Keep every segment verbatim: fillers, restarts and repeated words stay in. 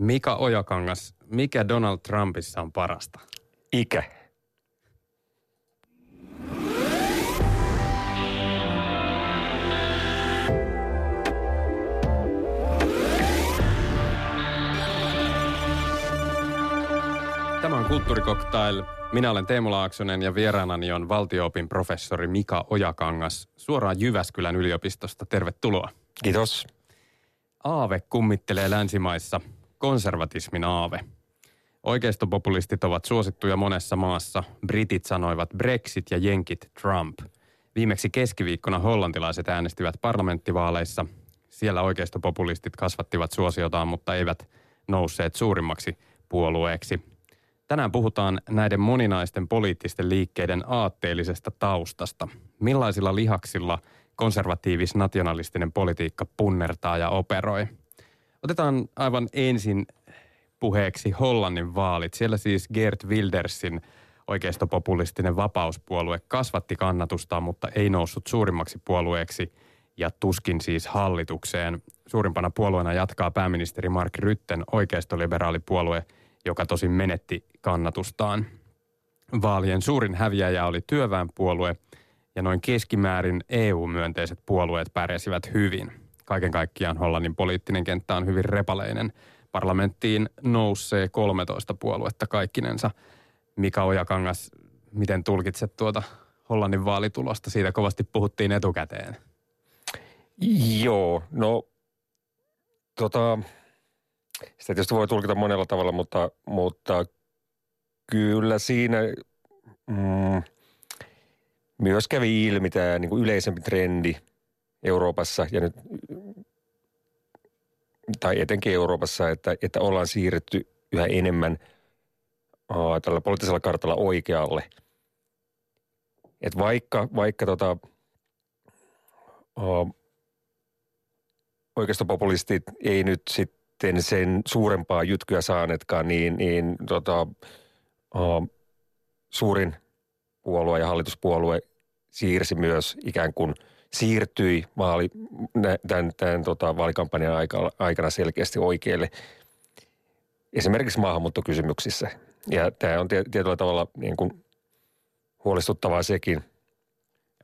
Mika Ojakangas, mikä Donald Trumpissa on parasta? Ikä. Tämä on KulttuuriCocktail. Minä olen Teemu Laaksonen ja vieraanani on valtio-opin professori Mika Ojakangas suoraan Jyväskylän yliopistosta. Tervetuloa. Kiitos. Aave kummittelee länsimaissa. Konservatismin aave. Oikeistopopulistit ovat suosittuja monessa maassa. Britit sanoivat Brexit ja jenkit Trump. Viimeksi keskiviikkona hollantilaiset äänestivät parlamenttivaaleissa. Siellä oikeistopopulistit kasvattivat suosiotaan, mutta eivät nousseet suurimmaksi puolueeksi. Tänään puhutaan näiden moninaisten poliittisten liikkeiden aatteellisesta taustasta. Millaisilla lihaksilla konservatiivis-nationalistinen politiikka punnertaa ja operoi? Otetaan aivan ensin puheeksi Hollannin vaalit. Siellä siis Geert Wildersin oikeistopopulistinen vapauspuolue kasvatti kannatustaan, mutta ei noussut suurimmaksi puolueeksi ja tuskin siis hallitukseen. Suurimpana puolueena jatkaa pääministeri Mark Rutten oikeistoliberaalipuolue, joka tosin menetti kannatustaan. Vaalien suurin häviäjä oli työväenpuolue ja noin keskimäärin E U-myönteiset puolueet pärjäsivät hyvin. Kaiken kaikkiaan Hollannin poliittinen kenttä on hyvin repaleinen. Parlamenttiin nousee kolmetoista puoluetta kaikkinensa. Mika Ojakangas, miten tulkitset tuota Hollannin vaalitulosta? Siitä kovasti puhuttiin etukäteen. Joo, no tota... Sitä tietysti voi tulkita monella tavalla, mutta, mutta kyllä siinä mm, myös kävi ilmi tämä niin kuin yleisempi trendi Euroopassa ja nyt, tai etenkin Euroopassa, että, että ollaan siirretty yhä enemmän uh, tällä poliittisella kartalla oikealle. Et vaikka vaikka tota, uh, oikeistopopulistit ei nyt sitten sen suurempaa jytkyä saanetkaan, niin, niin tota, uh, suurin puolue ja hallituspuolue siirsi myös ikään kuin siirtyi vaali, tämän, tämän tota, vaalikampanjan aikana selkeästi oikealle. Esimerkiksi maahanmuuttokysymyksissä. Ja tämä on tietyllä tavalla niin kuin huolestuttavaa sekin.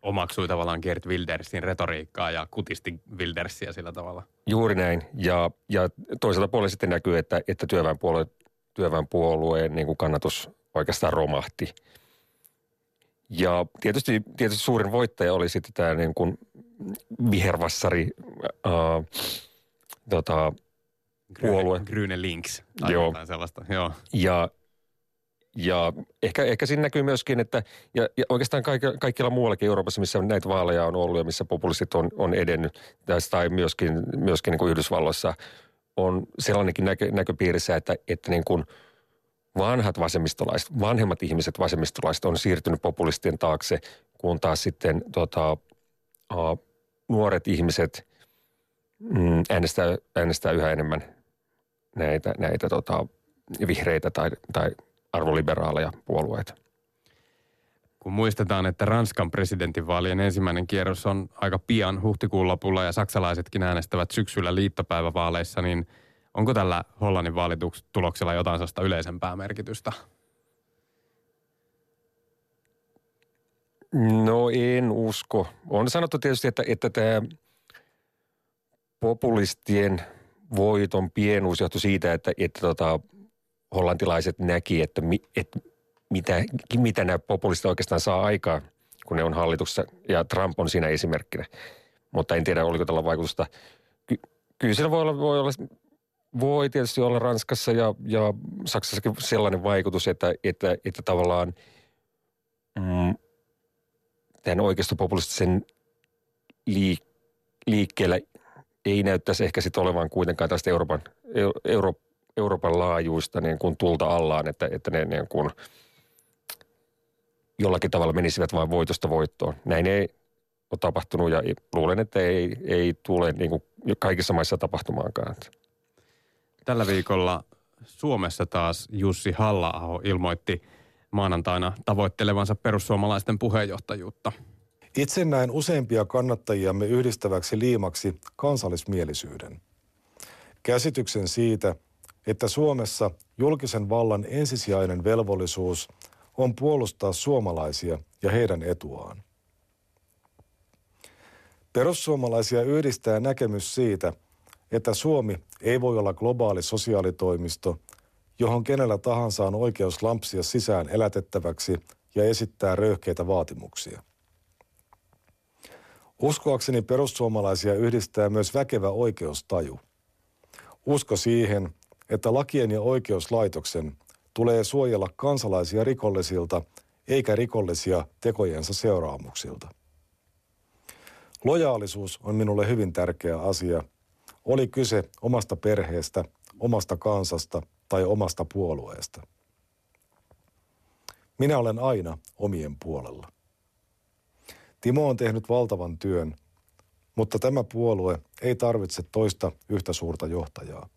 Omaksui tavallaan Geert Wildersin retoriikkaa ja kutisti Wildersia sillä tavalla. Juuri näin. Ja, ja toisaalta puolella sitten näkyy, että, että työväenpuolue, työväenpuolueen niin kuin kannatus oikeastaan romahti. Ja tietysti, tietysti suurin voittaja oli sitten tämä niin kuin vihervassari ää, tota, puolue. GroenLinks. Joo. Sellaista. Joo. Ja... Ja ehkä, ehkä siinä näkyy myöskin, että ja, ja oikeastaan kaikilla, kaikilla muuallakin Euroopassa, missä näitä vaaleja on ollut ja missä populistit on, on edennyt, tai myöskin, myöskin niin kuin Yhdysvalloissa on sellainenkin näkö, näköpiirissä, että, että niin kuin vanhat vasemmistolaiset, vanhemmat ihmiset vasemmistolaiset on siirtynyt populistien taakse, kun taas sitten tota, uh, nuoret ihmiset mm, äänestää, äänestää yhä enemmän näitä, näitä tota, vihreitä tai... tai arvoliberaaleja puolueita. Kun muistetaan, että Ranskan presidentinvaalien ensimmäinen kierros on aika pian huhtikuun lopulla ja saksalaisetkin äänestävät syksyllä liittopäivävaaleissa, niin onko tällä Hollannin vaalituloksella jotain sellaista yleisempää merkitystä? No en usko. On sanottu tietysti, että, että tämä populistien voiton pienuus johtui siitä, että, että tota, hollantilaiset näki, että, mi, että mitä, mitä nämä populistit oikeastaan saa aikaa, kun ne on hallituksessa. Ja Trump on siinä esimerkkinä. Mutta en tiedä, oliko tällä vaikutusta. Ky, kyllä siinä voi, olla, voi, olla, voi tietysti olla Ranskassa ja, ja Saksassakin sellainen vaikutus, että, että, että tavallaan mm, tämän oikeistopopulistisen liik, liikkeellä ei näyttäisi ehkä sitten olevan kuitenkaan tästä Euroopan, Euroopan Euroopan laajuista niin kuin tulta allaan, että, että ne niin kuin jollakin tavalla menisivät vain voitosta voittoon. Näin ei ole tapahtunut ja luulen, että ei, ei tule niin kuin kaikissa maissa tapahtumaankaan. Tällä viikolla Suomessa taas Jussi Halla-aho ilmoitti maanantaina tavoittelevansa perussuomalaisten puheenjohtajuutta. Itse näen useampia kannattajiamme yhdistäväksi liimaksi kansallismielisyyden. Käsityksen siitä, että Suomessa julkisen vallan ensisijainen velvollisuus on puolustaa suomalaisia ja heidän etuaan. Perussuomalaisia yhdistää näkemys siitä, että Suomi ei voi olla globaali sosiaalitoimisto, johon kenellä tahansa on oikeus lampsia sisään elätettäväksi ja esittää röyhkeitä vaatimuksia. Uskoakseni perussuomalaisia yhdistää myös väkevä oikeustaju. Usko siihen, että lakien ja oikeuslaitoksen tulee suojella kansalaisia rikollisilta eikä rikollisia tekojensa seuraamuksilta. Lojaalisuus on minulle hyvin tärkeä asia, oli kyse omasta perheestä, omasta kansasta tai omasta puolueesta. Minä olen aina omien puolella. Timo on tehnyt valtavan työn, mutta tämä puolue ei tarvitse toista yhtä suurta johtajaa.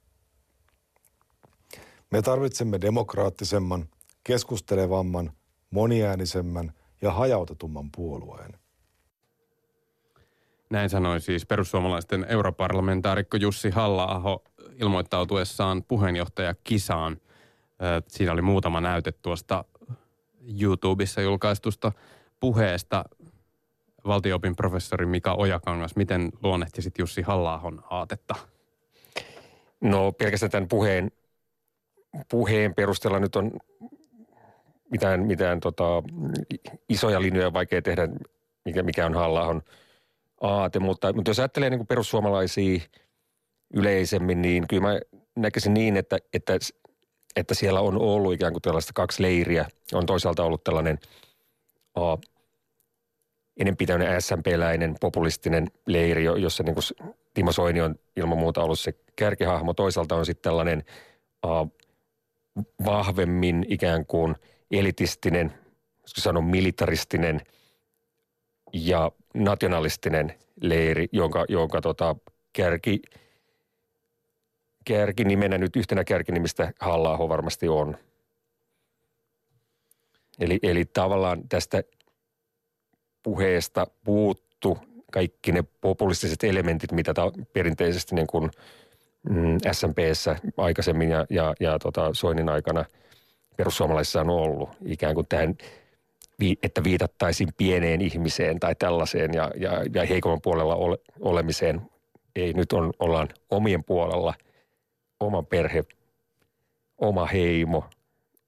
Me tarvitsemme demokraattisemman, keskustelevamman, moniäänisemmän ja hajautetumman puolueen. Näin sanoi siis perussuomalaisten europarlamentaarikko Jussi Halla-aho ilmoittautuessaan puheenjohtajakisaan. Siinä oli muutama näyte tuosta YouTubessa julkaistusta puheesta. Valtio-opin professori Mika Ojakangas, miten luonnehtisit Jussi Halla-ahon aatetta? No pelkästään tämän puheen, puheen perusteella nyt on mitään, mitään tota, isoja linjoja vaikea tehdä, mikä, mikä on Halla-ahon aate. Mutta, mutta jos ajattelee niin kuin perussuomalaisia yleisemmin, niin kyllä mä näkisin niin, että, että, että siellä on ollut ikään kuin tällaista kaksi leiriä. On toisaalta ollut tällainen A, enempi tämmöinen S M P-läinen populistinen leiri, jossa niin kuin Timo Soini on ilman muuta ollut se kärkihahmo. Toisaalta on sitten tällainen uh, vahvemmin ikään kuin elitistinen, joskus sanon militaristinen ja nationalistinen leiri, jonka, jonka tota, kärki, kärkinimenä nyt yhtenä kärkinimistä Halla-aho varmasti on. Eli, eli tavallaan tästä puheesta puuttu kaikki ne populistiset elementit, mitä ta, perinteisesti niin kuin mm, S M P:ssä aikaisemmin ja, ja, ja tota Soinin aikana perussuomalaisissa on ollut. Ikään kuin tähän, että viitattaisiin pieneen ihmiseen tai tällaiseen ja, ja, ja heikomman puolella ole, olemiseen. Ei, nyt on, ollaan omien puolella, oma perhe, oma heimo,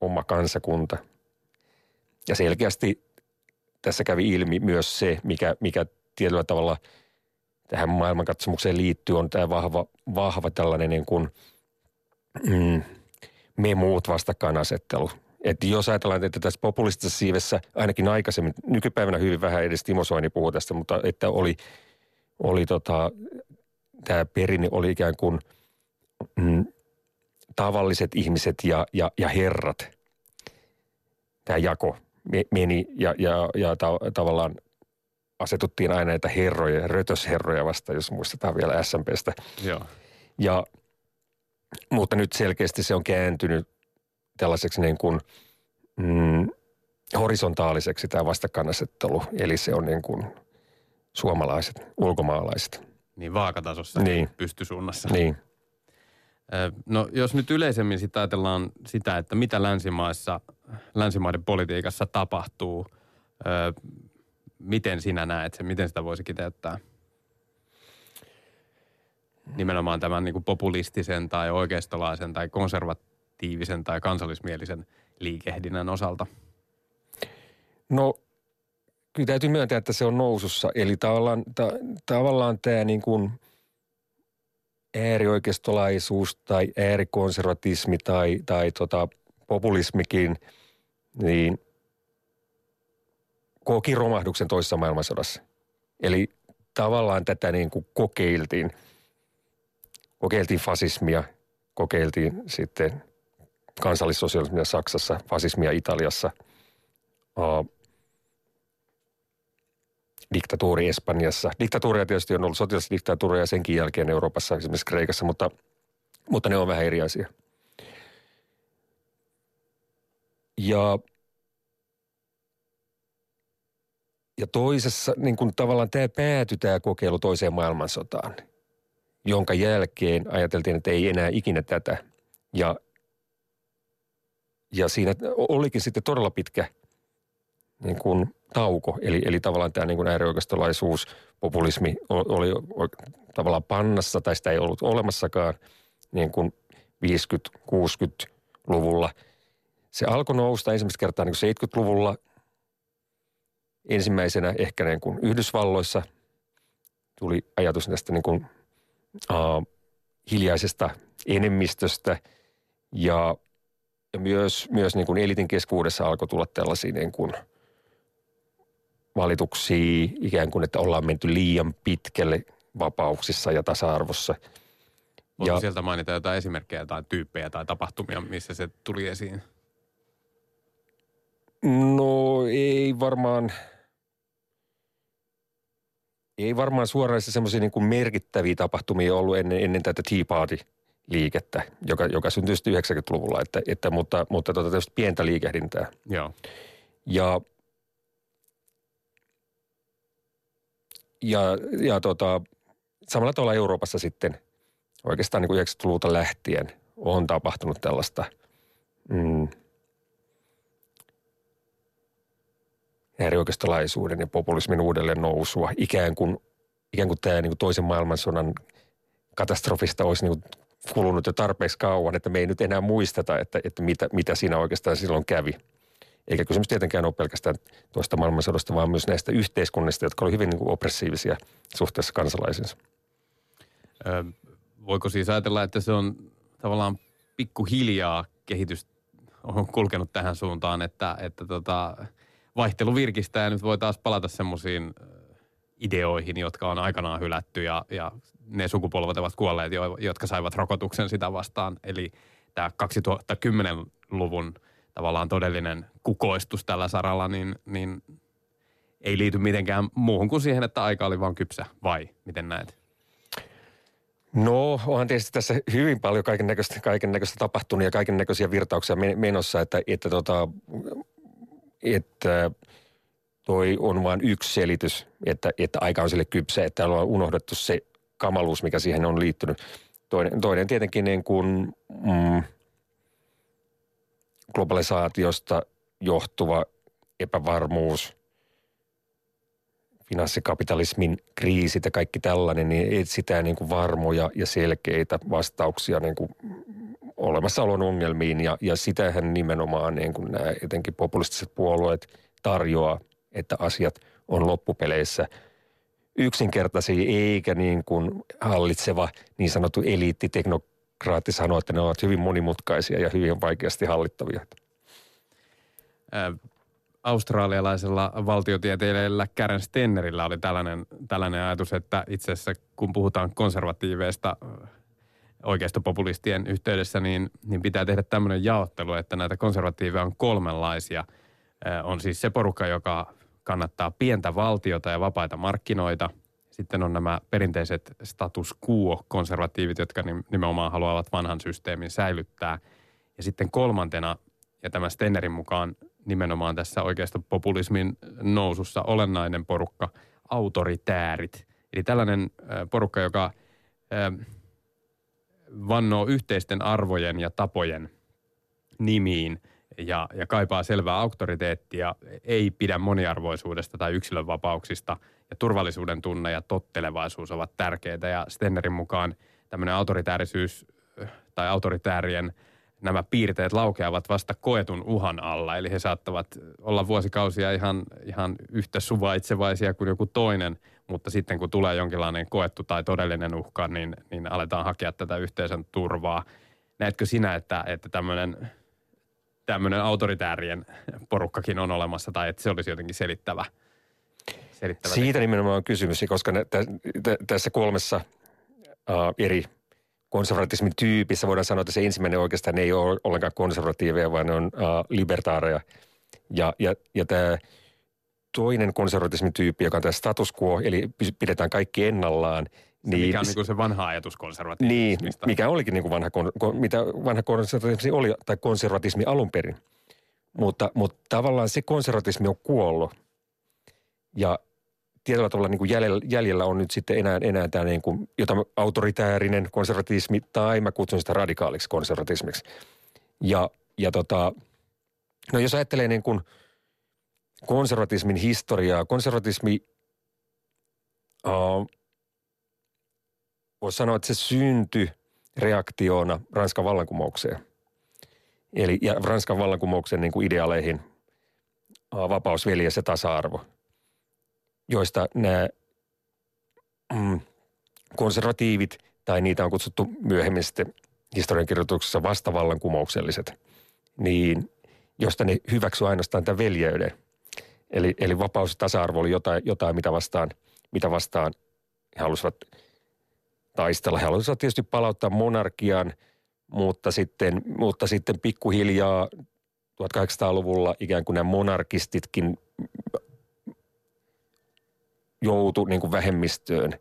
oma kansakunta. Ja selkeästi tässä kävi ilmi myös se, mikä, mikä tietyllä tavalla tähän maailmankatsomukseen liittyy, on tämä vahva, vahva tällainen niin kuin mm, me muut vastakkainasettelu. Että jos ajatellaan, että tässä populistisessa siivessä ainakin aikaisemmin, nykypäivänä hyvin vähän edes Timo Soini puhuu tästä, mutta että oli, oli tota, tämä perinne oli ikään kuin mm, tavalliset ihmiset ja, ja, ja herrat, tämä jako meni ja, ja, ja ta- tavallaan asetuttiin aina näitä herroja, rötösherroja vastaan, jos muistetaan vielä S M P:stä. Joo. Ja, mutta nyt selkeästi se on kääntynyt tällaiseksi niin kuin mm, horisontaaliseksi tämä vastakkainasettelu, eli se on niin kuin suomalaiset, ulkomaalaiset. Niin vaakatasossa, niin pystysuunnassa. Niin. No jos nyt yleisemmin sitä ajatellaan sitä, että mitä länsimaissa, länsimaiden politiikassa tapahtuu, öö, miten sinä näet sen, miten sitä voisi kiteyttää? Nimenomaan tämän niin kuin populistisen tai oikeistolaisen tai konservatiivisen tai kansallismielisen liikehdinnän osalta. No kyllä täytyy myöntää, että se on nousussa, eli tavallaan, ta, tavallaan tämä niin kuin äärioikeistolaisuus tai äärikonservatismi tai, tai tota populismikin, niin koki romahduksen toisessa maailmansodassa. Eli tavallaan tätä niin kuin kokeiltiin. Kokeiltiin fasismia, kokeiltiin sitten kansallissosialismia Saksassa, fasismia Italiassa, uh, diktatuuri Espanjassa. Diktatuuria tietysti on ollut sotilasdiktatuuria senkin jälkeen Euroopassa, esimerkiksi Kreikassa, mutta, mutta ne on vähän eri asia. Ja, ja toisessa, niin kuin tavallaan tämä päätyi tämä kokeilu toiseen maailmansotaan, jonka jälkeen ajateltiin, että ei enää ikinä tätä. Ja, ja siinä olikin sitten todella pitkä niin kuin tauko, eli, eli tavallaan tämä niin kuin äärioikeistolaisuus, populismi oli tavallaan pannassa, tai sitä ei ollut olemassakaan niin kuin viisikymmentä-kuusikymmentäluvulla. Se alkoi nousta ensimmäistä kertaa niin kuin seitsemänkymmentäluvulla, ensimmäisenä ehkä niin kuin Yhdysvalloissa tuli ajatus näistä niin kuin, uh, hiljaisesta enemmistöstä ja, ja myös, myös niin kuin eliitin keskuudessa alkoi tulla tällaisia niin kuin valituksia ikään kuin, että ollaan menty liian pitkälle vapauksissa ja tasa-arvossa. Voitko sieltä mainita jotain esimerkkejä tai tyyppejä tai tapahtumia, missä se tuli esiin? No ei varmaan, ei varmaan suoraan semmoisia niin kuin merkittäviä tapahtumia ollut ennen, ennen tätä Tea Party-liikettä, joka, joka syntyi yhdeksänkymmentäluvulla, että, että, mutta, mutta tuota tietysti pientä liikehdintää. Joo. Ja, ja, ja tota, samalla tavalla Euroopassa sitten oikeastaan niin kuin yhdeksänkymmentäluvulta lähtien on tapahtunut tällaista mm, äärioikeistolaisuuden ja populismin uudelleen nousua. Ikään kuin, ikään kuin tämä niin kuin toisen maailmansodan katastrofista olisi niin kuin kulunut jo tarpeeksi kauan, että me ei nyt enää muisteta, että, että mitä, mitä siinä oikeastaan silloin kävi. Eikä kysymys tietenkään ole pelkästään toista maailmansodasta, vaan myös näistä yhteiskunnista, jotka olivat hyvin niin kuin oppressiivisia suhteessa kansalaisinsa. Ö, voiko siis ajatella, että se on tavallaan pikkuhiljaa kehitys on kulkenut tähän suuntaan, että, että tota... vaihtelu virkistää ja nyt voi taas palata semmoisiin ideoihin, jotka on aikanaan hylätty ja, ja ne sukupolvet ovat kuolleet, jotka saivat rokotuksen sitä vastaan. Eli tämä kaksituhattakymmenluvun tavallaan todellinen kukoistus tällä saralla, niin, niin ei liity mitenkään muuhun kuin siihen, että aika oli vaan kypsä, vai miten näet? No, onhan tietysti tässä hyvin paljon kaiken näköistä, kaiken näköistä tapahtunut ja kaiken näköisiä virtauksia menossa, että, että tota... että toi on vain yksi selitys, että, että aika on sille kypsä, että ollaan unohdettu se kamaluus, mikä siihen on liittynyt. Toinen, toinen tietenkin niin kuin mm, globalisaatiosta johtuva epävarmuus, finanssikapitalismin kriisit ja kaikki tällainen, niin etsitään niin kuin varmoja ja selkeitä vastauksia niin kuin olemassaolon ongelmiin, ja, ja sitähän nimenomaan niin kuin nämä etenkin populistiset puolueet tarjoaa, että asiat on loppupeleissä yksinkertaisia, eikä niin kuin hallitseva niin sanottu eliitti, teknokraatti sanoo, että ne ovat hyvin monimutkaisia ja hyvin vaikeasti hallittavia. Ä, australialaisella valtiotieteilijällä Karen Stennerillä oli tällainen, tällainen ajatus, että itse asiassa kun puhutaan konservatiiveista oikeistopopulistien yhteydessä, niin, niin pitää tehdä tämmöinen jaottelu, että näitä konservatiiveja on kolmenlaisia. Ö, on siis se porukka, joka kannattaa pientä valtiota ja vapaita markkinoita. Sitten on nämä perinteiset status quo-konservatiivit, jotka nimenomaan haluavat vanhan systeemin säilyttää. Ja sitten kolmantena, ja tämä Stennerin mukaan nimenomaan tässä oikeistopopulismin nousussa olennainen porukka, autoritäärit. Eli tällainen ö, porukka, joka... Ö, vannoo yhteisten arvojen ja tapojen nimiin ja, ja kaipaa selvää auktoriteettia, ei pidä moniarvoisuudesta tai yksilönvapauksista, ja turvallisuuden tunne ja tottelevaisuus ovat tärkeitä. Ja Stennerin mukaan tämmöinen autoritäärisyys tai autoritäärien nämä piirteet laukeavat vasta koetun uhan alla, eli he saattavat olla vuosikausia ihan, ihan yhtä suvaitsevaisia kuin joku toinen, mutta sitten kun tulee jonkinlainen koettu tai todellinen uhka, niin, niin aletaan hakea tätä yhteisön turvaa. Näetkö sinä, että, että tämmöinen, tämmöinen autoritäärien porukkakin on olemassa, tai että se olisi jotenkin selittävä? selittävä Siitä tekevä. Nimenomaan on kysymys, koska nä, tä, tä, tässä kolmessa äh, eri konservatismin tyypissä voidaan sanoa, että se ensimmäinen oikeastaan ei ole ollenkaan konservatiiveja, vaan ne on äh, libertaareja. Ja, ja, ja tämä toinen konservatismin tyyppi, joka on tämä status quo, eli pidetään kaikki ennallaan. Se, niin, mikä on niin kuin se vanha ajatus konservatismista. Niin, mikä olikin niin kuin vanha, mitä vanha konservatismi oli, tai konservatismi alun perin. Mutta, mutta tavallaan se konservatismi on kuollut. Ja tietyllä tavalla niin kuin jäljellä, jäljellä on nyt sitten enää, enää tämä niin kuin, jota autoritäärinen konservatismi, tai mä kutsun sitä radikaaliksi konservatismiksi. Ja, ja tota, no jos ajattelee niin kuin konservatismin historiaa, konservatismi, uh, voisi sanoa, että se syntyi reaktiona Ranskan vallankumoukseen. Eli ja Ranskan vallankumouksen niin kuin ideaaleihin, uh, vapaus, veljes ja tasa-arvo, joista nämä mm, konservatiivit, tai niitä on kutsuttu myöhemmin sitten historiankirjoituksessa vastavallankumoukselliset, niin josta ne hyväksyi ainoastaan tämän veljeyden. Eli, eli vapaus ja tasa-arvo oli jotain, jotain mitä, vastaan, mitä vastaan he halusivat taistella. He halusivat tietysti palauttaa monarkian, mutta sitten, mutta sitten pikkuhiljaa tuhatkahdeksansataaluvulla ikään kuin nämä monarkistitkin joutui niin kuin vähemmistöön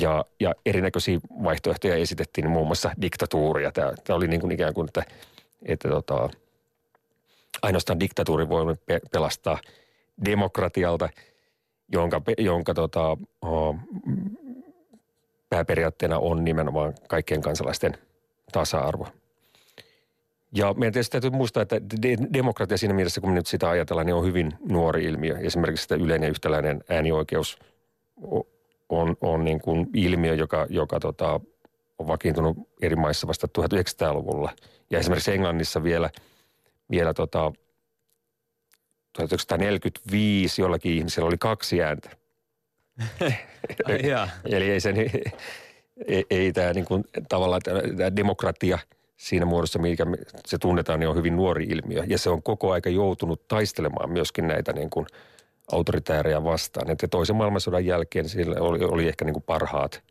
ja, ja erinäköisiä vaihtoehtoja esitettiin, muun muassa diktatuuria. Tämä, tämä oli niin kuin ikään kuin, että, että tota, ainoastaan diktatuuri voi pelastaa demokratialta, jonka, jonka tota, oh, pääperiaatteena on nimenomaan kaikkien kansalaisten tasa-arvo. Ja meidän tietysti täytyy muistaa, että demokratia siinä mielessä, kun me nyt sitä ajatellaan, niin on hyvin nuori ilmiö. Esimerkiksi tämä yleinen yhtäläinen äänioikeus on, on niin kuin ilmiö, joka, joka tota, on vakiintunut eri maissa vasta tuhatyhdeksänsataaluvulla. Ja esimerkiksi Englannissa vielä, vielä tota, tuhatyhdeksänsataaneljäkymmentäviisi jollakin ihmisellä oli kaksi ääntä. Eli ei, sen, ei, ei tämä niin kuin, tavallaan tämä demokratia siinä muodossa, mikä se tunnetaan, niin on hyvin nuori ilmiö. Ja se on koko aika joutunut taistelemaan myöskin näitä niin kuin autoritäärejä vastaan. Että toisen maailmansodan jälkeen sillä oli, oli ehkä niin kuin parhaat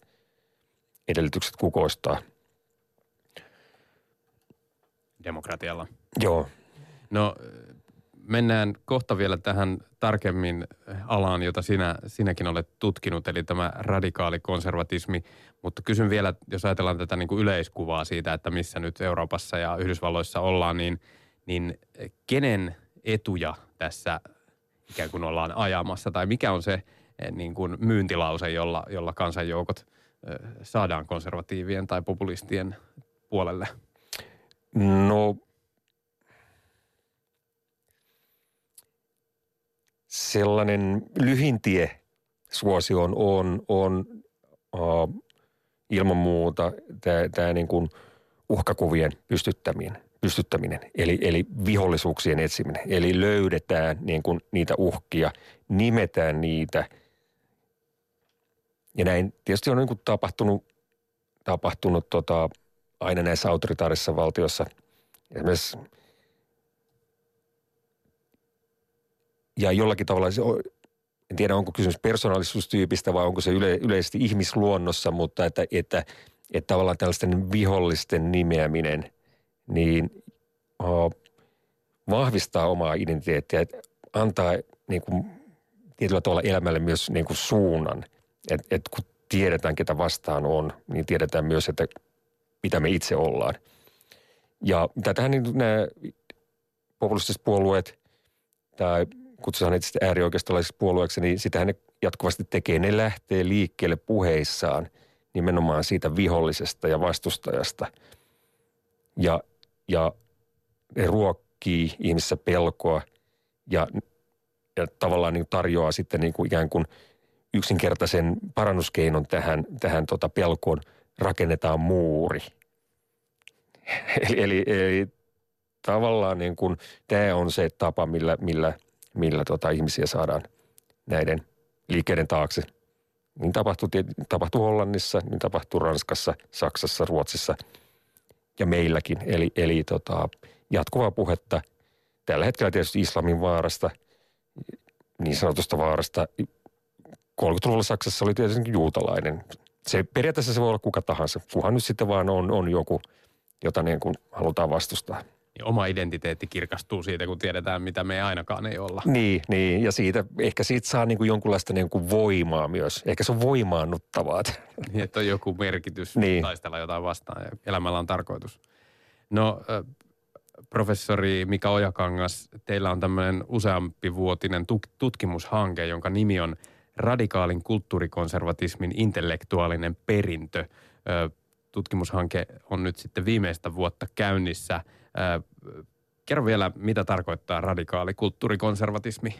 edellytykset kukoistaa. Demokratialla. Joo. No mennään kohta vielä tähän tarkemmin alaan, jota sinä, sinäkin olet tutkinut, eli tämä radikaali konservatismi. Mutta kysyn vielä, jos ajatellaan tätä niin kuin yleiskuvaa siitä, että missä nyt Euroopassa ja Yhdysvalloissa ollaan, niin, niin kenen etuja tässä ikään kuin ollaan ajamassa? Tai mikä on se niin kuin myyntilause, jolla, jolla kansanjoukot saadaan konservatiivien tai populistien puolelle? No sellainen lyhin tie suosioon on, on uh, ilman muuta tämä niin kuin uhkakuvien pystyttäminen, pystyttäminen eli, eli vihollisuuksien etsiminen. Eli löydetään niin kuin niitä uhkia, nimetään niitä. Ja näin tietysti on niin kuin tapahtunut, tapahtunut tota, aina näissä autoritaarisissa valtioissa. Esimerkiksi ja jollakin tavalla, en tiedä onko kysymys persoonallisuustyypistä vai onko se yle, yleisesti ihmisluonnossa, mutta että, että, että tavallaan tällaisten vihollisten nimeäminen niin oh, vahvistaa omaa identiteettiä, että antaa niin kuin, tietyllä tavalla elämälle myös niin kuin suunnan. Että et, kun tiedetään, ketä vastaan on, niin tiedetään myös, että mitä me itse ollaan. Ja tätähän niin nämä populistiset puolueet tai kutsutaan itse äärioikeistolaisiksi puolueeksi, niin sitähän ne jatkuvasti tekee. Ne lähtee liikkeelle puheissaan nimenomaan siitä vihollisesta ja vastustajasta. Ja, ja ne ruokkii ihmisissä pelkoa ja, ja tavallaan niin tarjoaa sitten niin kuin ikään kuin yksinkertaisen parannuskeinon tähän, tähän tota pelkoon. Rakennetaan muuri. Eli, eli, eli tavallaan niin kuin tämä on se tapa, millä... millä millä tota ihmisiä saadaan näiden liikkeiden taakse. Niin tapahtuu, tapahtuu Hollannissa, niin tapahtuu Ranskassa, Saksassa, Ruotsissa ja meilläkin. Eli, eli tota, jatkuvaa puhetta tällä hetkellä tietysti islamin vaarasta, niin sanotusta vaarasta. kolmekymmentäluvulla Saksassa oli tietysti juutalainen. Se, periaatteessa se voi olla kuka tahansa, kunhan nyt sitten vaan on, on joku, jota niin kuin halutaan vastustaa. Ja oma identiteetti kirkastuu siitä, kun tiedetään, mitä me ainakaan ei olla. Niin, niin. Ja siitä, ehkä siitä saa niin kuin jonkunlaista niin kuin voimaa myös. Ehkä se on voimaannuttavaa. Niin, että on joku merkitys niin. Taistella jotain vastaan ja elämällä on tarkoitus. No, professori Mika Ojakangas, teillä on tämmöinen useampivuotinen tutkimushanke, jonka nimi on radikaalin kulttuurikonservatismin intellektuaalinen perintö. Tutkimushanke on nyt sitten viimeistä vuotta käynnissä. Kerro vielä, mitä tarkoittaa radikaali kulttuurikonservatismi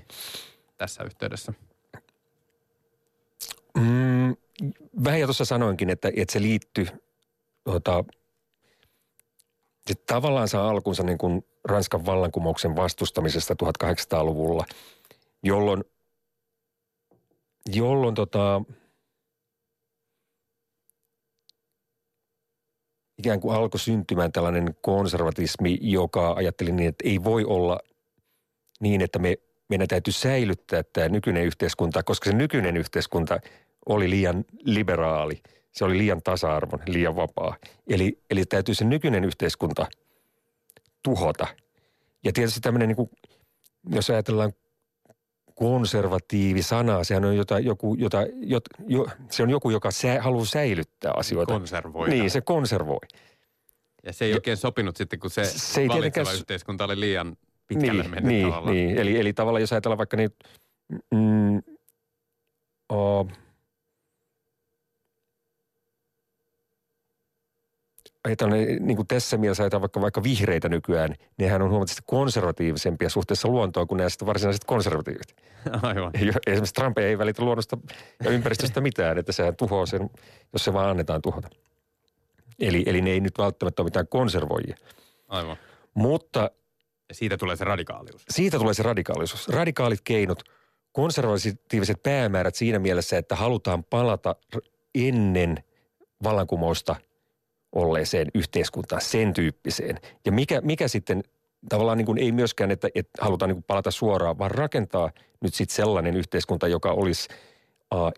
tässä yhteydessä? Mm, vähän jo tuossa sanoinkin, että, että se liittyy tota, se tavallaan saa alkunsa niin kuin Ranskan vallankumouksen vastustamisesta tuhatkahdeksansataaluvulla, jolloin, jolloin tota, ikään kuin alkoi syntymään tällainen konservatismi, joka ajatteli niin, että ei voi olla niin, että me, meidän täytyy säilyttää tämä nykyinen yhteiskunta, koska se nykyinen yhteiskunta oli liian liberaali, se oli liian tasa-arvoinen, liian vapaa. Eli, eli täytyy se nykyinen yhteiskunta tuhota. Ja tietysti tämmöinen, niin kuin, jos ajatellaan konservatiivisanaa, sehän on jota, joku, jota, jot, jo, se on joku, joka sä, haluaa säilyttää asioita. Konservoi. Niin, se konservoi. Ja se ei ja, oikein sopinut sitten, kun se, se valitseva yhteiskunta oli liian pitkälle niin, mennyt niin, tavallaan. Niin, eli, eli tavallaan jos ajatellaan vaikka niin, mm, oh, ajatellaan niin kuin tässä mielessä ajatellaan vaikka, vaikka vihreitä nykyään, nehän on huomattavasti konservatiivisempia suhteessa luontoon kuin nämä varsinaiset konservatiivit. Aivan. Esimerkiksi Trump ei välitä luonnosta ja ympäristöstä mitään, että sehän tuhoaa sen, jos se vaan annetaan tuhota. Eli, eli ne ei nyt välttämättä ole mitään konservoijia. Aivan. Mutta ja siitä tulee se radikaalius. Siitä tulee se radikaalius. Radikaalit keinot, konservatiiviset päämäärät siinä mielessä, että halutaan palata ennen vallankumousta olleeseen yhteiskuntaan, sen tyyppiseen. Ja mikä, mikä sitten tavallaan niin kuin ei myöskään, että, että halutaan niin kuin palata suoraan, vaan rakentaa nyt sitten sellainen yhteiskunta, joka olisi aa,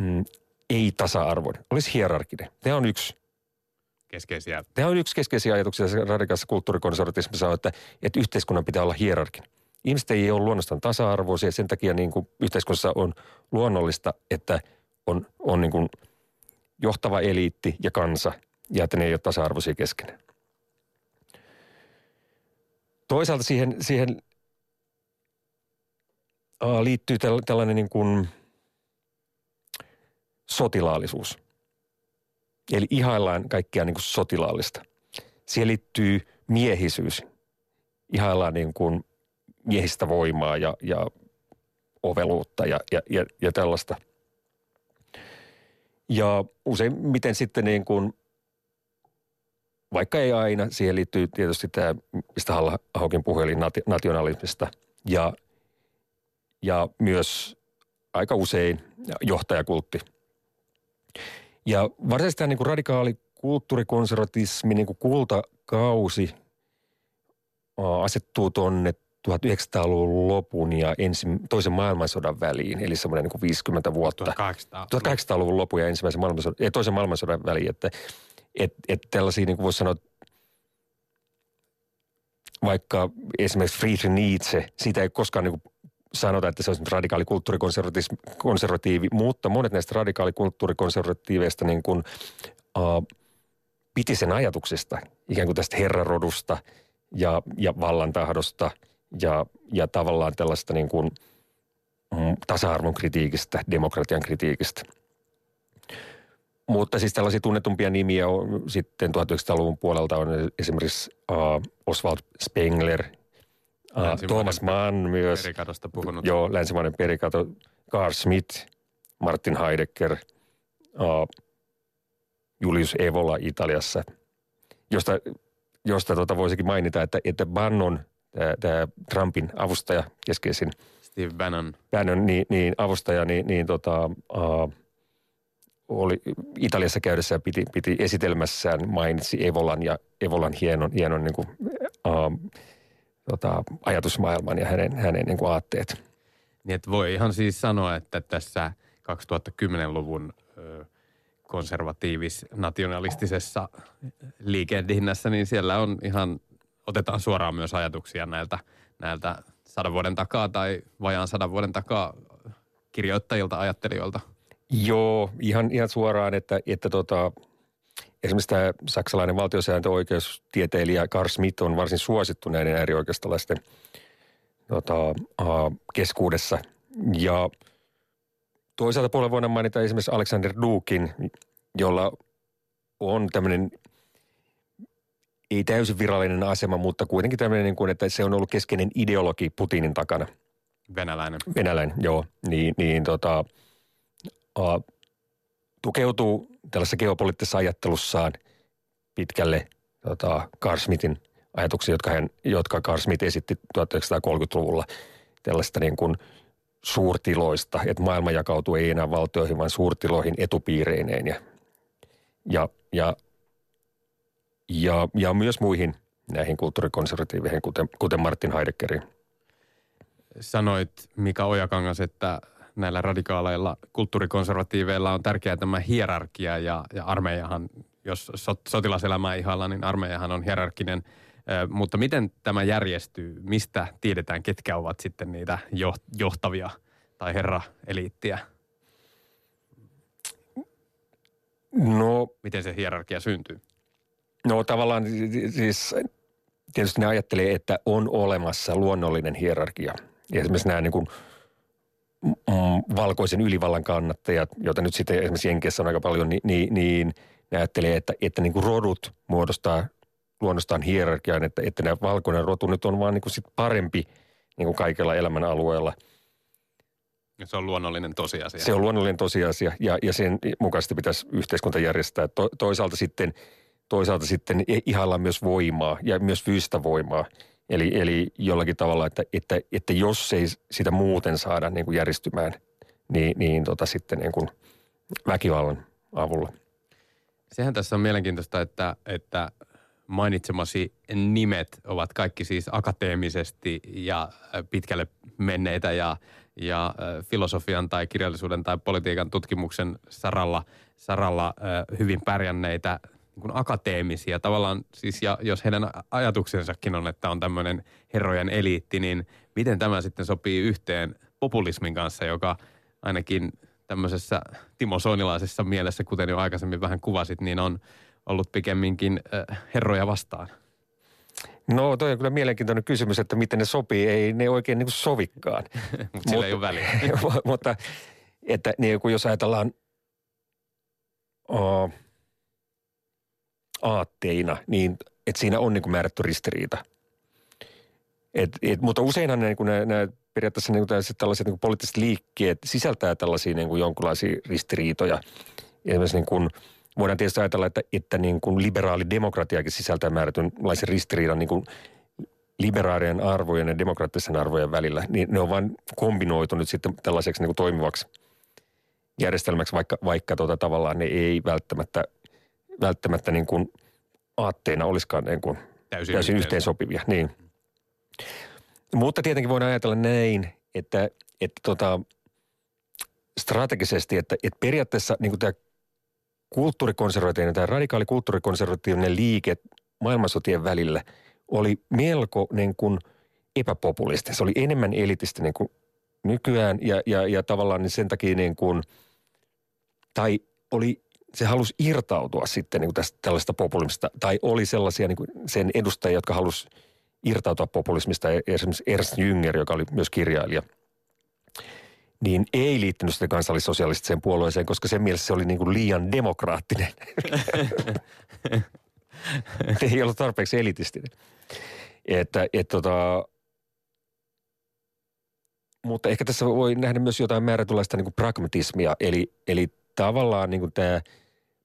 mm, ei tasa-arvoinen, olisi hierarkinen. Tämä on yksi keskeisiä. Tämä on yksi keskeisiä ajatuksia radikaalissa kulttuurikonservatismissa, että, että yhteiskunnan pitää olla hierarkinen. Ihmiset ei ole luonnostaan tasa-arvoisia, sen takia niin kuin yhteiskunnassa on luonnollista, että on, on niin kuin johtava eliitti ja kansa, ja että ne ei ole tasa-arvoisia keskenään. Toisaalta siihen, siihen aa, liittyy tällainen niin kuin sotilaallisuus. Eli ihaillaan kaikkea niin kuin sotilaallista. Siihen liittyy miehisyys. Ihaillaan niin kuin miehistä voimaa ja, ja oveluutta ja, ja, ja, ja tällaista. Ja usein miten sitten niin kuin, vaikka ei aina, siihen liittyy tietysti tämä, mistä Halla-ahokin puhui, eli nationalismista. Ja, ja myös aika usein johtajakultti. Ja varsinaisesti tämä niin kuin radikaali kulttuurikonservatismi, niin kuin kultakausi asettuu tuonne tuhatyhdeksänsataaluvun lopun ja ensi, toisen maailmansodan väliin, eli semmoinen niin viisikymmentä vuotta. tuhatkahdeksansataaluvun lopun ja ensimmäisen maailmansodan, ja toisen maailmansodan väliin, että et, et tällaisia niin kuin voisi sanoa, vaikka esimerkiksi Friedrich Nietzsche, siitä ei koskaan niin kuin sanota, että se olisi radikaali kulttuurikonservatiivi, mutta monet näistä radikaalikulttuurikonservatiiveista niin kuin uh, piti sen ajatuksesta, ikään kuin tästä herrarodusta ja, ja vallantahdosta. Ja, ja tavallaan tällaista niin kuin mm, tasa-arvon kritiikistä, demokratian kritiikistä. Mutta siis tällaisia tunnetumpia nimiä on sitten tuhatyhdeksänsataaluvun puolelta on esimerkiksi uh, Oswald Spengler, uh, Thomas Mann myös. Perikadosta puhunut. Joo, länsimainen perikato. Carl Schmitt, Martin Heidegger, uh, Julius Evola Italiassa, josta, josta tuota voisikin mainita, että, että Bannon, tämä Trumpin avustaja keskeisin. Steve Bannon. Bannon, niin, niin avustaja, niin, niin tota, uh, oli Italiassa käydessä ja piti, piti esitelmässään mainitsi Evolan ja Evolan hienon, hienon niin kuin, uh, tota, ajatusmaailman ja hänen, hänen niin kuin aatteet. Niin, että voi ihan siis sanoa, että tässä kaksituhattakymmenluvun ö, konservatiivis-nationalistisessa liikehdinnässä, niin siellä on ihan otetaan suoraan myös ajatuksia näiltä, näiltä sadan vuoden takaa tai vajaan sadan vuoden takaa kirjoittajilta, ajattelijoilta. Joo, ihan, ihan suoraan, että, että tota, esimerkiksi tämä saksalainen valtiosääntöoikeustieteilijä Carl Schmitt on varsin suosittu näiden äärioikeistolaisten tota, äh, keskuudessa. Ja Toisaalta puolella voidaan mainita esimerkiksi Aleksandr Dugin, jolla on tämmöinen ei täysin virallinen asema, mutta kuitenkin tämmöinen, niin kuin, että se on ollut keskeinen ideologi Putinin takana. Venäläinen. Venäläinen, joo. Niin, niin tota, a, tukeutuu tällaisessa geopoliittisessa ajattelussaan pitkälle tota, Carl Schmittin ajatuksia, jotka, hän, jotka Carl Schmitt esitti tuhatyhdeksänsataakolmekymmentäluvulla tällaista niin kuin suurtiloista, että maailma jakautuu ei enää valtioihin, vaan suurtiloihin etupiireineen ja ja, ja Ja, ja myös muihin näihin kulttuurikonservatiiveihin, kuten, kuten Martin Heideggeriin. Sanoit, Mika Ojakangas, että näillä radikaaleilla kulttuurikonservatiiveilla on tärkeää tämä hierarkia ja, ja armeijahan, jos sot, sotilaselämää ihaillaan, niin armeijahan on hierarkkinen. Ö, mutta miten tämä järjestyy? Mistä tiedetään, ketkä ovat sitten niitä johtavia tai herraeliittiä? No, miten se hierarkia syntyy? No tavallaan siis tietysti ne ajattelee, että on olemassa luonnollinen hierarkia. Esimerkiksi nämä niin kuin mm, valkoisen ylivallan kannattajat, joita nyt sitten esimerkiksi Jenkeissä on aika paljon, niin, niin, niin ne ajattelee, että, että niin kuin rodut muodostaa luonnostaan hierarkiaan, että, että nämä valkoinen rotu nyt on vaan niin kuin sit parempi niin kuin kaikilla elämän alueella. Se on luonnollinen tosiasia. Se on luonnollinen tosiasia ja, ja sen mukaisesti pitäisi yhteiskunta järjestää. To, toisaalta sitten... Toisaalta sitten ihaillaan myös voimaa ja myös fyysistä voimaa. Eli, eli jollakin tavalla, että, että, että jos ei sitä muuten saada niin kuin järjestymään, niin, niin tota sitten niin kuin väkivallan avulla. Sehän tässä on mielenkiintoista, että, että mainitsemasi nimet ovat kaikki siis akateemisesti ja pitkälle menneitä ja, ja filosofian tai kirjallisuuden tai politiikan tutkimuksen saralla, saralla hyvin pärjänneitä niin akateemisia tavallaan, siis ja jos heidän ajatuksensakin on, että on tämmöinen herrojen eliitti, niin miten tämä sitten sopii yhteen populismin kanssa, joka ainakin tämmöisessä Timo Soinilaisessa mielessä, kuten jo aikaisemmin vähän kuvasit, niin on ollut pikemminkin herroja vastaan? No toi on kyllä mielenkiintoinen kysymys, että miten ne sopii, ei ne oikein niin kuin sovikkaan. Mutta sillä ei ole väliä. Mutta että niin kuin jos ajatellaan... Oh, aatteina, niin että siinä on niin kuin määrätty ristiriita. Et, et, mutta useinhan ne, niin ne, ne periaatteessa niin tällaiset, tällaiset niin poliittiset liikkeet sisältää tällaisia niin kuin jonkinlaisia ristiriitoja. Esimerkiksi niin kuin, voidaan tietysti ajatella, että, että niin kuin liberaali demokratiakin sisältää määrätynlaisen ristiriidan niin kuin liberaalien arvojen ja demokraattisen arvojen välillä. Niin ne on vain kombinoitu nyt sitten tällaiseksi niin kuin toimivaksi järjestelmäksi, vaikka, vaikka tuota, tavallaan ne ei välttämättä välttämättä niin kuin aatteina olisikaan niin kuin täysin, täysin yhteensopivia. Niin. Mutta tietenkin voidaan ajatella näin, että, että tota, strategisesti, että, että periaatteessa niin kuin tämä kulttuurikonservatiivinen, tämä radikaali kulttuurikonservatiivinen liike maailmansotien välillä oli melko niin kuin epäpopulisti. Se oli enemmän elitistä niin kuin nykyään ja, ja, ja tavallaan niin sen takia niin kuin, tai oli se halusi irtautua sitten niin kuin tästä, tällaista populismista, tai oli sellaisia niin kuin sen edustajia, jotka halusi irtautua populismista, esimerkiksi Ernst Jünger, joka oli myös kirjailija, niin ei liittynyt sitä kansallissosialistiseen puolueeseen, koska sen mielessä se oli niin kuin liian demokraattinen. Ei ollut tarpeeksi elitistinen. Että, et tota... Mutta ehkä tässä voi nähdä myös jotain määrätynlaista niin kuin pragmatismia, eli, eli tavallaan niin kuin tämä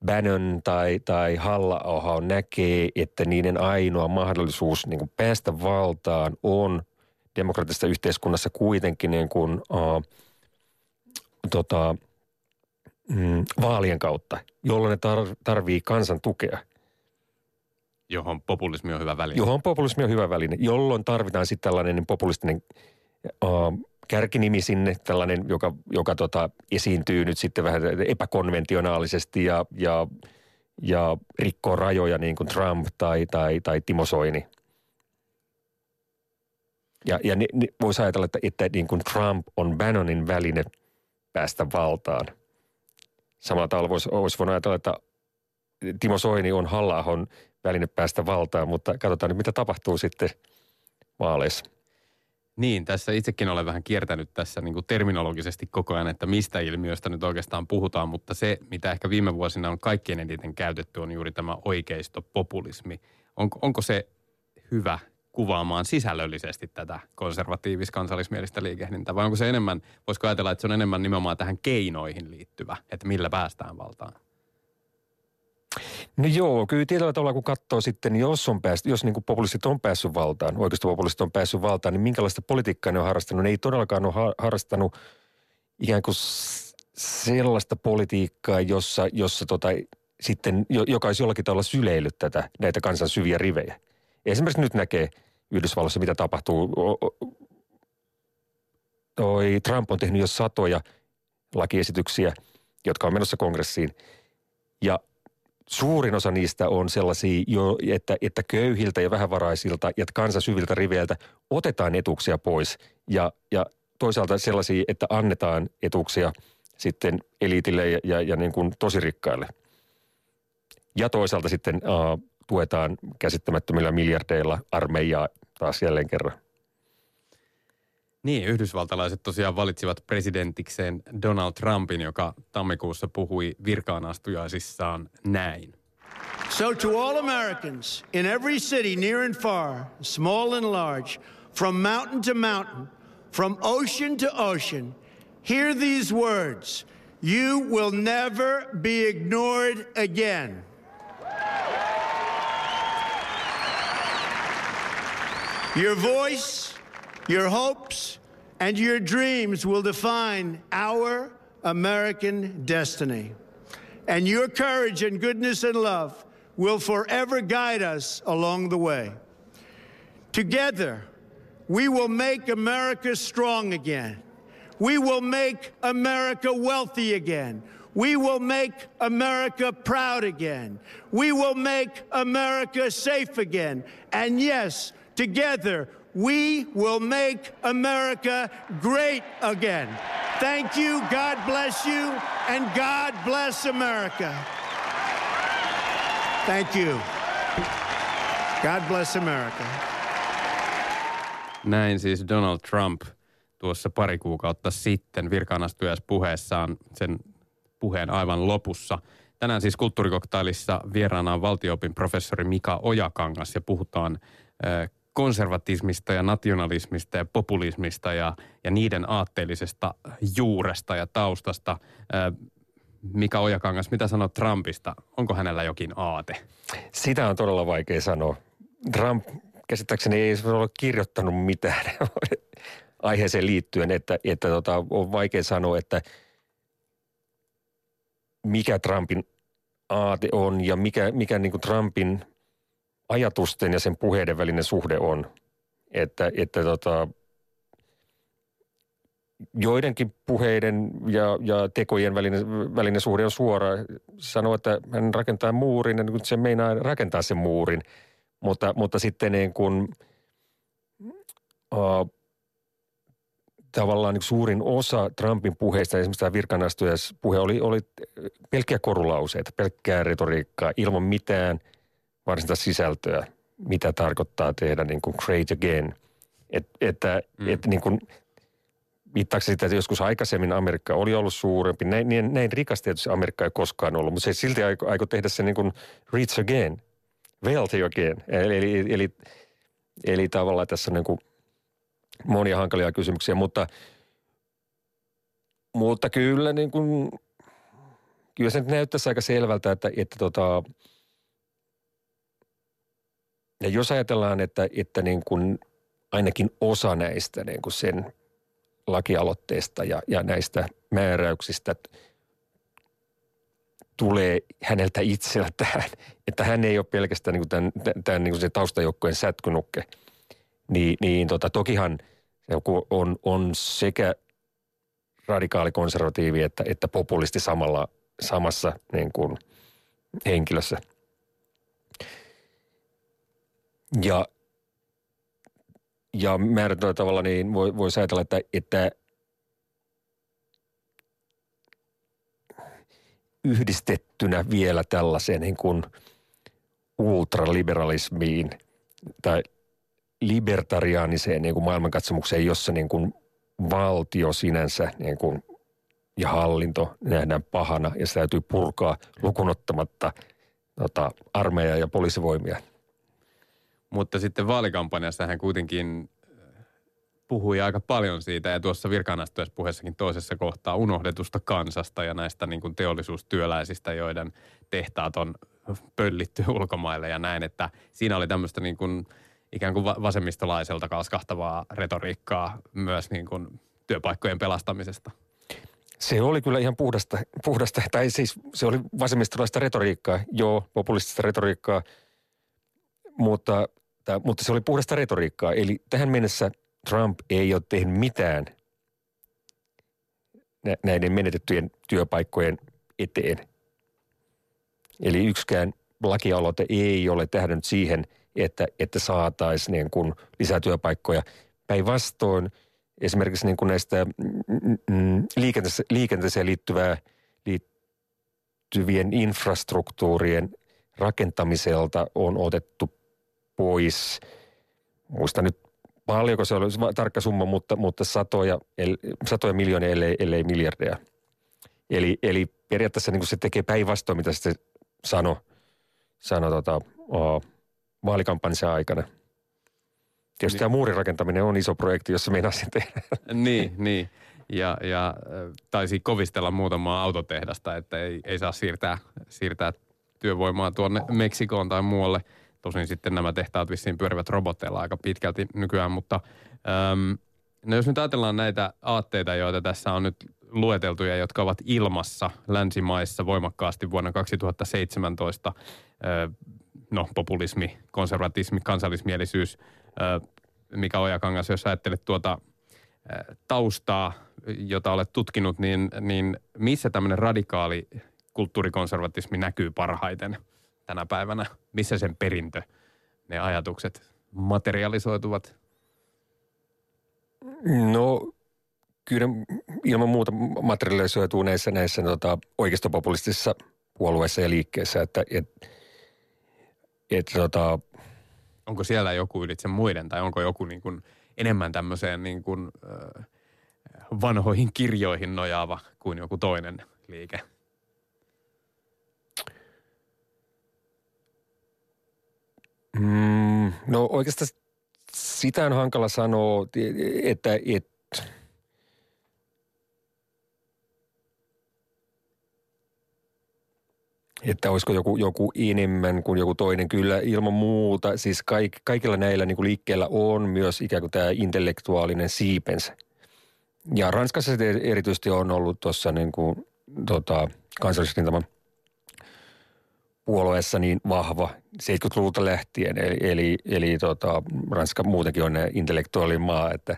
Bannon tai, tai Halla-aho näkee, että niiden ainoa mahdollisuus niin kuin päästä valtaan on demokraattisessa yhteiskunnassa kuitenkin niin kuin, uh, tota, mm, vaalien kautta, jolloin ne tar- tarvii kansan tukea. Johon populismi on hyvä väline. Johon populismi on hyvä väline, jolloin tarvitaan sitten tällainen populistinen... Uh, kärkinimi sinne, tällainen, joka, joka tota, esiintyy nyt sitten vähän epäkonventionaalisesti ja, ja, ja rikkoo rajoja niin kuin Trump tai, tai, tai Timo Soini. Ja, ja voisi ajatella, että, että niin kuin Trump on Bannonin väline päästä valtaan. Samalla tavalla voisi, voisi voinut ajatella, että Timo Soini on Halla-ahon väline päästä valtaan, mutta katsotaan nyt, mitä tapahtuu sitten vaaleissa. Niin, tässä itsekin olen vähän kiertänyt tässä niin kuin terminologisesti koko ajan, että mistä ilmiöstä nyt oikeastaan puhutaan, mutta se, mitä ehkä viime vuosina on kaikkein eniten käytetty, on juuri tämä oikeistopopulismi. Onko, onko se hyvä kuvaamaan sisällöllisesti tätä konservatiivis-kansallismielistä liikehdintää, vai onko se enemmän, voisiko ajatella, että se on enemmän nimenomaan tähän keinoihin liittyvä, että millä päästään valtaan? No joo, kyllä tietyllä tavalla kun katsoo sitten, jos, on päästy, jos niin kuin populistit on päässyt valtaan, oikeistopopulistit on päässyt valtaan, niin minkälaista politiikkaa ne on harrastanut? Ne ei todellakaan ole ha- harrastanut ikään kuin sellaista politiikkaa, jossa, jossa tota, sitten, joka olisi jollakin tavalla syleillyt tätä, näitä kansan syviä rivejä. Esimerkiksi nyt näkee Yhdysvalloissa, mitä tapahtuu. O- o- toi Trump on tehnyt jo satoja lakiesityksiä, jotka on menossa kongressiin, ja suurin osa niistä on sellaisia, jo, että, että köyhiltä ja vähävaraisilta ja kansan syviltä riveiltä otetaan etuuksia pois. Ja, ja toisaalta sellaisia, että annetaan etuuksia sitten eliitille ja, ja, ja niin kuin tosirikkaille. Ja toisaalta sitten äh, tuetaan käsittämättömillä miljardeilla armeijaa taas jälleen kerran. Niin, yhdysvaltalaiset tosiaan valitsivat presidentikseen Donald Trumpin, joka tammikuussa puhui virkaanastujaisissaan näin. So to all Americans, in every city near and far, small and large, from mountain to mountain, from ocean to ocean, hear these words. You will never be ignored again. Your voice, your hopes and your dreams will define our American destiny. And your courage and goodness and love will forever guide us along the way. Together, we will make America strong again. We will make America wealthy again. We will make America proud again. We will make America safe again. And yes, together, we will make America great again. Thank you, God bless you, and God bless America. Thank you. God bless America. Näin siis Donald Trump tuossa pari kuukautta sitten virkaanastujaispuheessaan sen puheen aivan lopussa. Tänään siis Kulttuurikoktailissa vieraana on valtio-opin professori Mika Ojakangas ja puhutaan äh, konservatismista ja nationalismista ja populismista ja, ja niiden aatteellisesta juuresta ja taustasta. Mika Ojakangas, mitä sanot Trumpista? Onko hänellä jokin aate? Sitä on todella vaikea sanoa. Trump käsittääkseni ei ole kirjoittanut mitään aiheeseen liittyen, että, että tota, on vaikea sanoa, että mikä Trumpin aate on ja mikä, mikä niin kuin Trumpin ajatusten ja sen puheiden välinen suhde on, että, että tota, joidenkin puheiden ja, ja tekojen välinen, välinen suhde on suora. Sanoo, että hän rakentaa muurin ja se meinaa rakentaa sen muurin, mutta, mutta sitten niin kun, äh, tavallaan niin suurin osa Trumpin puheista, esimerkiksi tämä virkaanastujaispuhe, oli, oli pelkkiä korulauseita, pelkkää retoriikkaa ilman mitään varsinta sisältöä, mitä tarkoittaa tehdä niin kuin great again. Et, että mm. et niin kuin, viittaako sitä, että joskus aikaisemmin Amerikka oli ollut suurempi. Näin, näin, näin rikas tietysti Amerikka ei koskaan ollut, mutta se silti aiko, aiko tehdä se niin kuin rich again, wealthy again. Eli, eli, eli, eli tavallaan tässä on niin kuin monia hankalia kysymyksiä, mutta, mutta kyllä, niin kuin, kyllä se nyt näyttäisi aika selvältä, että, että tota, ja jos ajatellaan, että, että niin kuin ainakin osa näistä niin kuin sen lakialoitteista ja, ja näistä määräyksistä tulee häneltä itseltään, että hän ei ole pelkästään niin kuin tämän, tämän niin kuin sen taustajoukkojen sätkynukke, niin, niin tota, tokihan on, on sekä radikaalikonservatiivi että, että populisti samalla, samassa niin kuin henkilössä. Ja, ja määrätyllä tavalla niin voi, voi ajatella, että, että yhdistettynä vielä tällaiseen niin kuin ultraliberalismiin tai libertariaaniseen niin kuin maailmankatsomukseen, jossa niin kuin valtio sinänsä niin kuin, ja hallinto nähdään pahana ja se täytyy purkaa lukunottamatta tota, armeijaa ja poliisivoimia. Mutta sitten vaalikampanjassa hän kuitenkin puhui aika paljon siitä ja tuossa virkaanastujaispuheessakin toisessa kohtaa unohdetusta kansasta ja näistä niin kuin teollisuustyöläisistä, joiden tehtaat on pöllitty ulkomaille ja näin, että siinä oli tämmöistä niin kuin ikään kuin vasemmistolaiselta kalskahtavaa retoriikkaa myös niin kuin työpaikkojen pelastamisesta. Se oli kyllä ihan puhdasta, puhdasta tai siis se oli vasemmistolaista retoriikkaa, joo, populistista retoriikkaa, mutta, tai, mutta se oli puhdasta retoriikkaa. Eli tähän mennessä Trump ei ole tehnyt mitään näiden menetettyjen työpaikkojen eteen. Eli yksikään lakialoite ei ole tähdännyt siihen, että, että saataisiin niin kuin lisää työpaikkoja. Päinvastoin esimerkiksi niin kuin näistä mm, liikenteeseen, liikenteeseen liittyvää, liittyvien infrastruktuurien rakentamiselta on otettu pois. Muista nyt paljonko se oli tarkka summa, mutta, mutta satoja, el, satoja miljoonia, ellei, ellei miljardeja. Eli, eli periaatteessa niin kuin se tekee päinvastoin, mitä se sanoi sano, tota, oh, vaalikampanjan aikana. Tietysti niin. Tämä muurin rakentaminen on iso projekti, jossa meinaa sen tehdä. Niin, niin. Ja, ja taisi kovistella muutamaa autotehdasta, että ei, ei saa siirtää, siirtää työvoimaa tuonne Meksikoon tai muualle. Tosin sitten nämä tehtaat vissiin pyörivät robotteilla aika pitkälti nykyään, mutta äm, no jos nyt ajatellaan näitä aatteita, joita tässä on nyt lueteltu ja jotka ovat ilmassa länsimaissa voimakkaasti vuonna kaksituhattaseitsemäntoista, äh, no populismi, konservatismi, kansallismielisyys, äh, Mika Ojakangas, jos ajattelet tuota äh, taustaa, jota olet tutkinut, niin, niin missä tämmöinen radikaali kulttuurikonservatismi näkyy parhaiten tänä päivänä? Missä sen perintö, ne ajatukset materialisoituvat? No kyllä ilman muuta materialisoituu näissä, näissä tota, oikeistopopulistisissa puolueissa ja liikkeissä. Että, et, et, tota... Onko siellä joku ylitse muiden tai onko joku niin kuin enemmän tämmöiseen niin kuin, äh, vanhoihin kirjoihin nojaava kuin joku toinen liike? Mm, no oikeastaan sitä on hankala sanoa, että, että että olisiko joku, joku enemmän kuin joku toinen. Kyllä ilman muuta, siis kaik, kaikilla näillä niin kuin liikkeellä on myös ikään kuin tämä intellektuaalinen siipensä. Ja Ranskassa se erityisesti on ollut tuossa niin kuin tota, kansallisrintaman puolueessa niin vahva seitsemänkymmentäluvulta lähtien, eli, eli, eli tota, Ranska muutenkin on intellektuaalinen maa, että,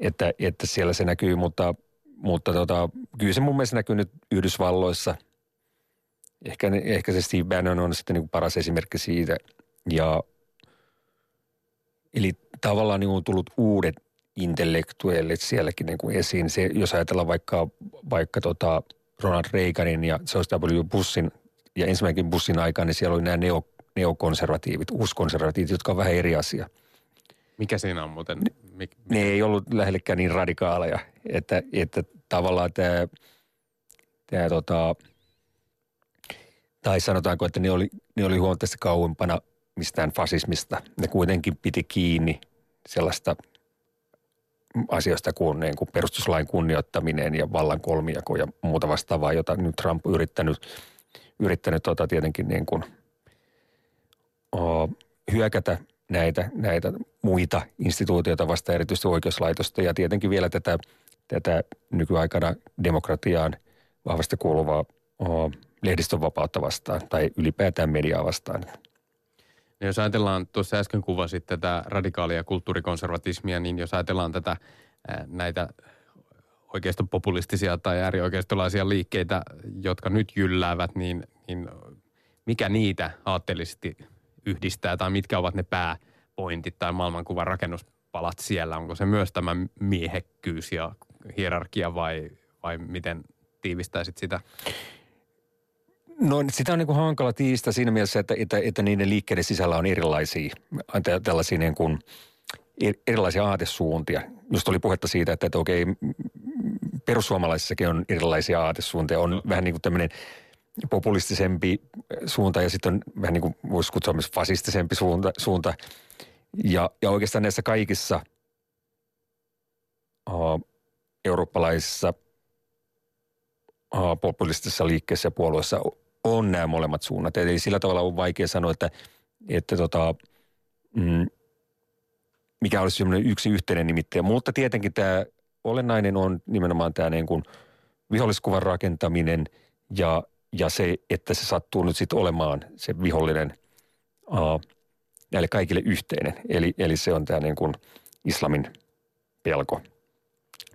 että, että siellä se näkyy, mutta, mutta tota, kyllä se mun mielestä näkyy nyt Yhdysvalloissa. Ehkä, ehkä se Steve Bannon on sitten niin kuin paras esimerkki siitä. Ja, eli tavallaan niin on tullut uudet intellektuellit sielläkin niin kuin esiin. Se, jos ajatellaan vaikka, vaikka tota Ronald Reaganin ja George W. Bushin ja ensimmäisenkin Bushin aikaan, niin siellä oli nämä neo, neokonservatiivit, uuskonservatiivit, jotka on vähän eri asia. Mikä siinä on muuten? Mik, ne, ne ei ollut lähellekään niin radikaaleja, että, että tavallaan tämä, tämä tota, tai sanotaanko, että ne oli, ne oli huomattavasti kauempana mistään fasismista. Ne kuitenkin piti kiinni sellaista asioista kuin, niin kuin perustuslain kunnioittaminen ja vallan kolmijako ja muuta vastaavaa, jota nyt Trump on yrittänyt yrittänyt tota, tietenkin niin kuin, oh, hyökätä näitä, näitä muita instituutioita vastaan, erityisesti oikeuslaitosta ja tietenkin vielä tätä, tätä nykyaikana demokratiaan vahvasti kuuluvaa oh, lehdistön vapautta vastaan tai ylipäätään mediaa vastaan. No jos ajatellaan, tuossa äsken kuvasit tätä radikaalia kulttuurikonservatismia, niin jos ajatellaan tätä näitä oikeistopopulistisia tai äärioikeistolaisia liikkeitä, jotka nyt jylläävät, niin, niin mikä niitä aatteellisesti yhdistää tai mitkä ovat ne pääpointit tai maailmankuvan rakennuspalat siellä? Onko se myös tämä miehekkyys ja hierarkia vai, vai miten tiivistäisit sitä? No sitä on niin kuin hankala tiistää siinä mielessä, että, että, että niiden liikkeiden sisällä on erilaisia, tällaisia niin kuin erilaisia aatesuuntia. Just oli puhetta siitä, että, että okei, perussuomalaisissakin on erilaisia aatesuuntia. On vähän niin kuin tämmöinen populistisempi suunta ja sitten on vähän niin kuin voisi kutsua myös fasistisempi suunta. suunta. Ja, ja oikeastaan näissä kaikissa uh, eurooppalaisissa uh, populistisissa liikkeissä ja puolueissa on nämä molemmat suunnat. Eli sillä tavalla on vaikea sanoa, että, että tota, mm, mikä olisi sellainen yksi yhteinen nimittäjä. Mutta tietenkin tämä olennainen on nimenomaan tämä niin kuin viholliskuvan rakentaminen ja, ja se, että se sattuu nyt sitten olemaan se vihollinen uh, näille kaikille yhteinen. Eli, eli se on tämä niin kuin islamin pelko,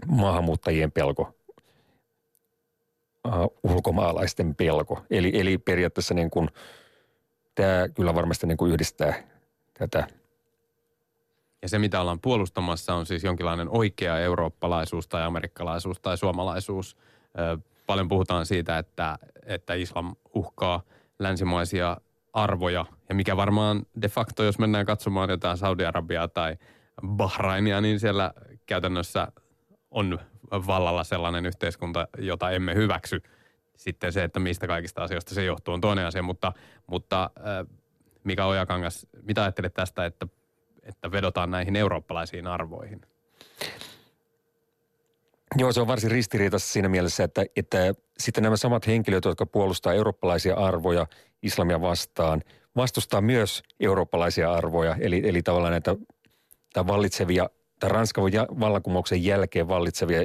maahanmuuttajien pelko, uh, ulkomaalaisten pelko. Eli, eli periaatteessa niin kuin, tämä kyllä varmasti niin kuin yhdistää tätä. Ja se, mitä ollaan puolustamassa, on siis jonkinlainen oikea eurooppalaisuus tai amerikkalaisuus tai suomalaisuus. Ö, paljon puhutaan siitä, että, että islam uhkaa länsimaisia arvoja. Ja mikä varmaan de facto, jos mennään katsomaan jotain Saudi-Arabiaa tai Bahrainia, niin siellä käytännössä on vallalla sellainen yhteiskunta, jota emme hyväksy. Sitten se, että mistä kaikista asioista se johtuu, on toinen asia. Mutta, mutta Mika Ojakangas, mitä ajattelet tästä, että että vedotaan näihin eurooppalaisiin arvoihin? Joo, se on varsin ristiriitaista siinä mielessä, että, että sitten nämä samat henkilöt, jotka puolustaa eurooppalaisia arvoja islamia vastaan, vastustaa myös eurooppalaisia arvoja, eli, eli tavallaan näitä tai vallitsevia, tai Ranskan vallankumouksen jälkeen vallitsevia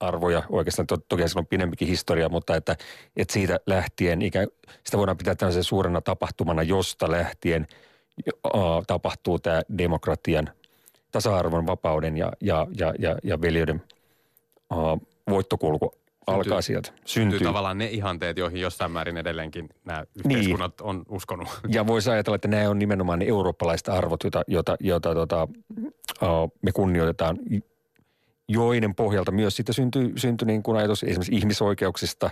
arvoja, oikeastaan to, toki se on pidempikin historia, mutta että, että siitä lähtien, ikään, sitä voidaan pitää tämmöisen suurena tapahtumana, josta lähtien tapahtuu tämä demokratian, tasa-arvon, vapauden ja, ja, ja, ja, ja veljeyden uh, voittokulku alkaa sieltä. Syntyy tavallaan ne ihanteet, joihin jossain määrin edelleenkin nämä yhteiskunnat niin on uskonut. Ja voisi ajatella, että nämä on nimenomaan ne eurooppalaiset arvot, joita, joita, joita tota, uh, me kunnioitetaan, joiden pohjalta myös siitä syntyy, syntyy niin kuin ajatus esimerkiksi ihmisoikeuksista,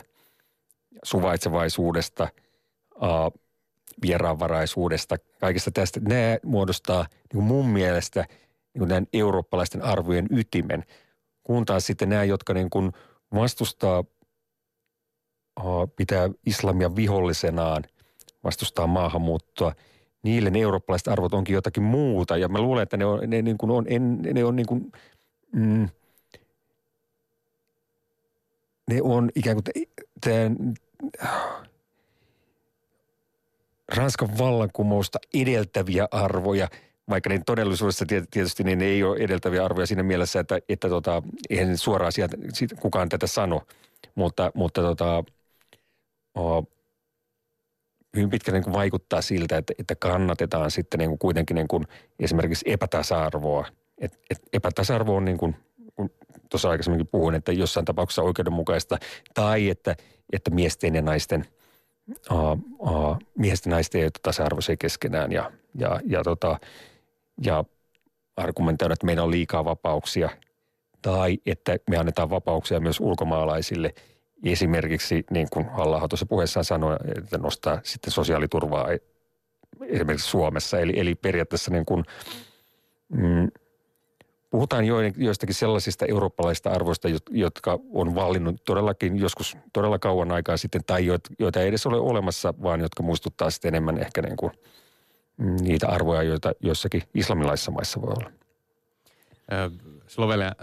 suvaitsevaisuudesta, uh, vieraanvaraisuudesta, kaikista tästä. Nämä muodostaa niin mun mielestä niin näiden eurooppalaisten arvojen ytimen, kun taas sitten nämä, jotka niin kuin vastustaa, pitää islamia vihollisenaan, vastustaa maahanmuuttoa, niille ne eurooppalaiset arvot onkin jotakin muuta. Ja mä luulen, että ne on, ne niin kuin on, en, ne on niin kuin, mm, ne on ikään kuin tämän Ranskan vallankumousta edeltäviä arvoja, vaikka niin todellisuudessa tietysti niin ne ei ole edeltäviä arvoja siinä mielessä, että, että tota, eihän suoraan sieltä, kukaan tätä sano, mutta, mutta tota, o, hyvin pitkälle niin vaikuttaa siltä, että, että kannatetaan sitten niin kuitenkin niin kuin esimerkiksi epätasa-arvoa. Et, et epätasa-arvo on niin kuin, kun tuossa aikaisemminkin puhuin, että jossain tapauksessa oikeudenmukaista tai että, että miesten ja naisten Uh, uh, miesten naisten ei ole tasa-arvoisia keskenään ja, ja, ja, tota, ja argumentoida, että meillä on liikaa vapauksia tai että me annetaan vapauksia myös ulkomaalaisille. Esimerkiksi, niin kuin Halla-aho tuossa puheessaan sanoi, että nostaa sitten sosiaaliturvaa esimerkiksi Suomessa. Eli, eli periaatteessa niin kuin, mm, puhutaan joistakin sellaisista eurooppalaisista arvoista, jotka on vallinnut todellakin joskus todella kauan aikaa sitten, tai joita ei edes ole olemassa, vaan jotka muistuttaa sitten enemmän ehkä niin kuin niitä arvoja, joita joissakin islamilaisissa maissa voi olla.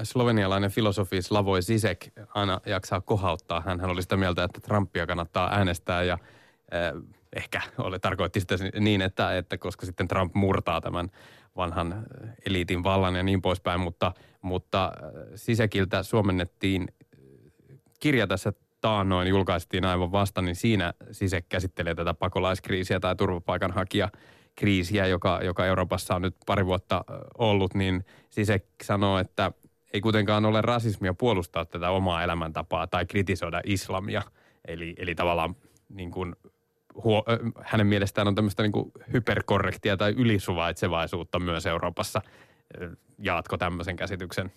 Slovenialainen filosofi Slavoj Žižek aina jaksaa kohauttaa. Hänhän oli sitä mieltä, että Trumpia kannattaa äänestää ja ehkä oli, tarkoitti sitä niin, että, että koska sitten Trump murtaa tämän vanhan eliitin vallan ja niin poispäin, mutta, mutta Žižekiltä suomennettiin kirja tässä taannoin, julkaistiin aivan vasta, niin siinä Žižek käsittelee tätä pakolaiskriisiä tai turvapaikanhakijakriisiä, joka, joka Euroopassa on nyt pari vuotta ollut, niin Žižek sanoo, että ei kuitenkaan ole rasismia puolustaa tätä omaa elämäntapaa tai kritisoida islamia, eli, eli tavallaan niin kuin Huo, hänen mielestään on tämmöistä niin kuin hyperkorrektia tai ylisuvaitsevaisuutta myös Euroopassa. Jaatko tämmöisen käsityksen?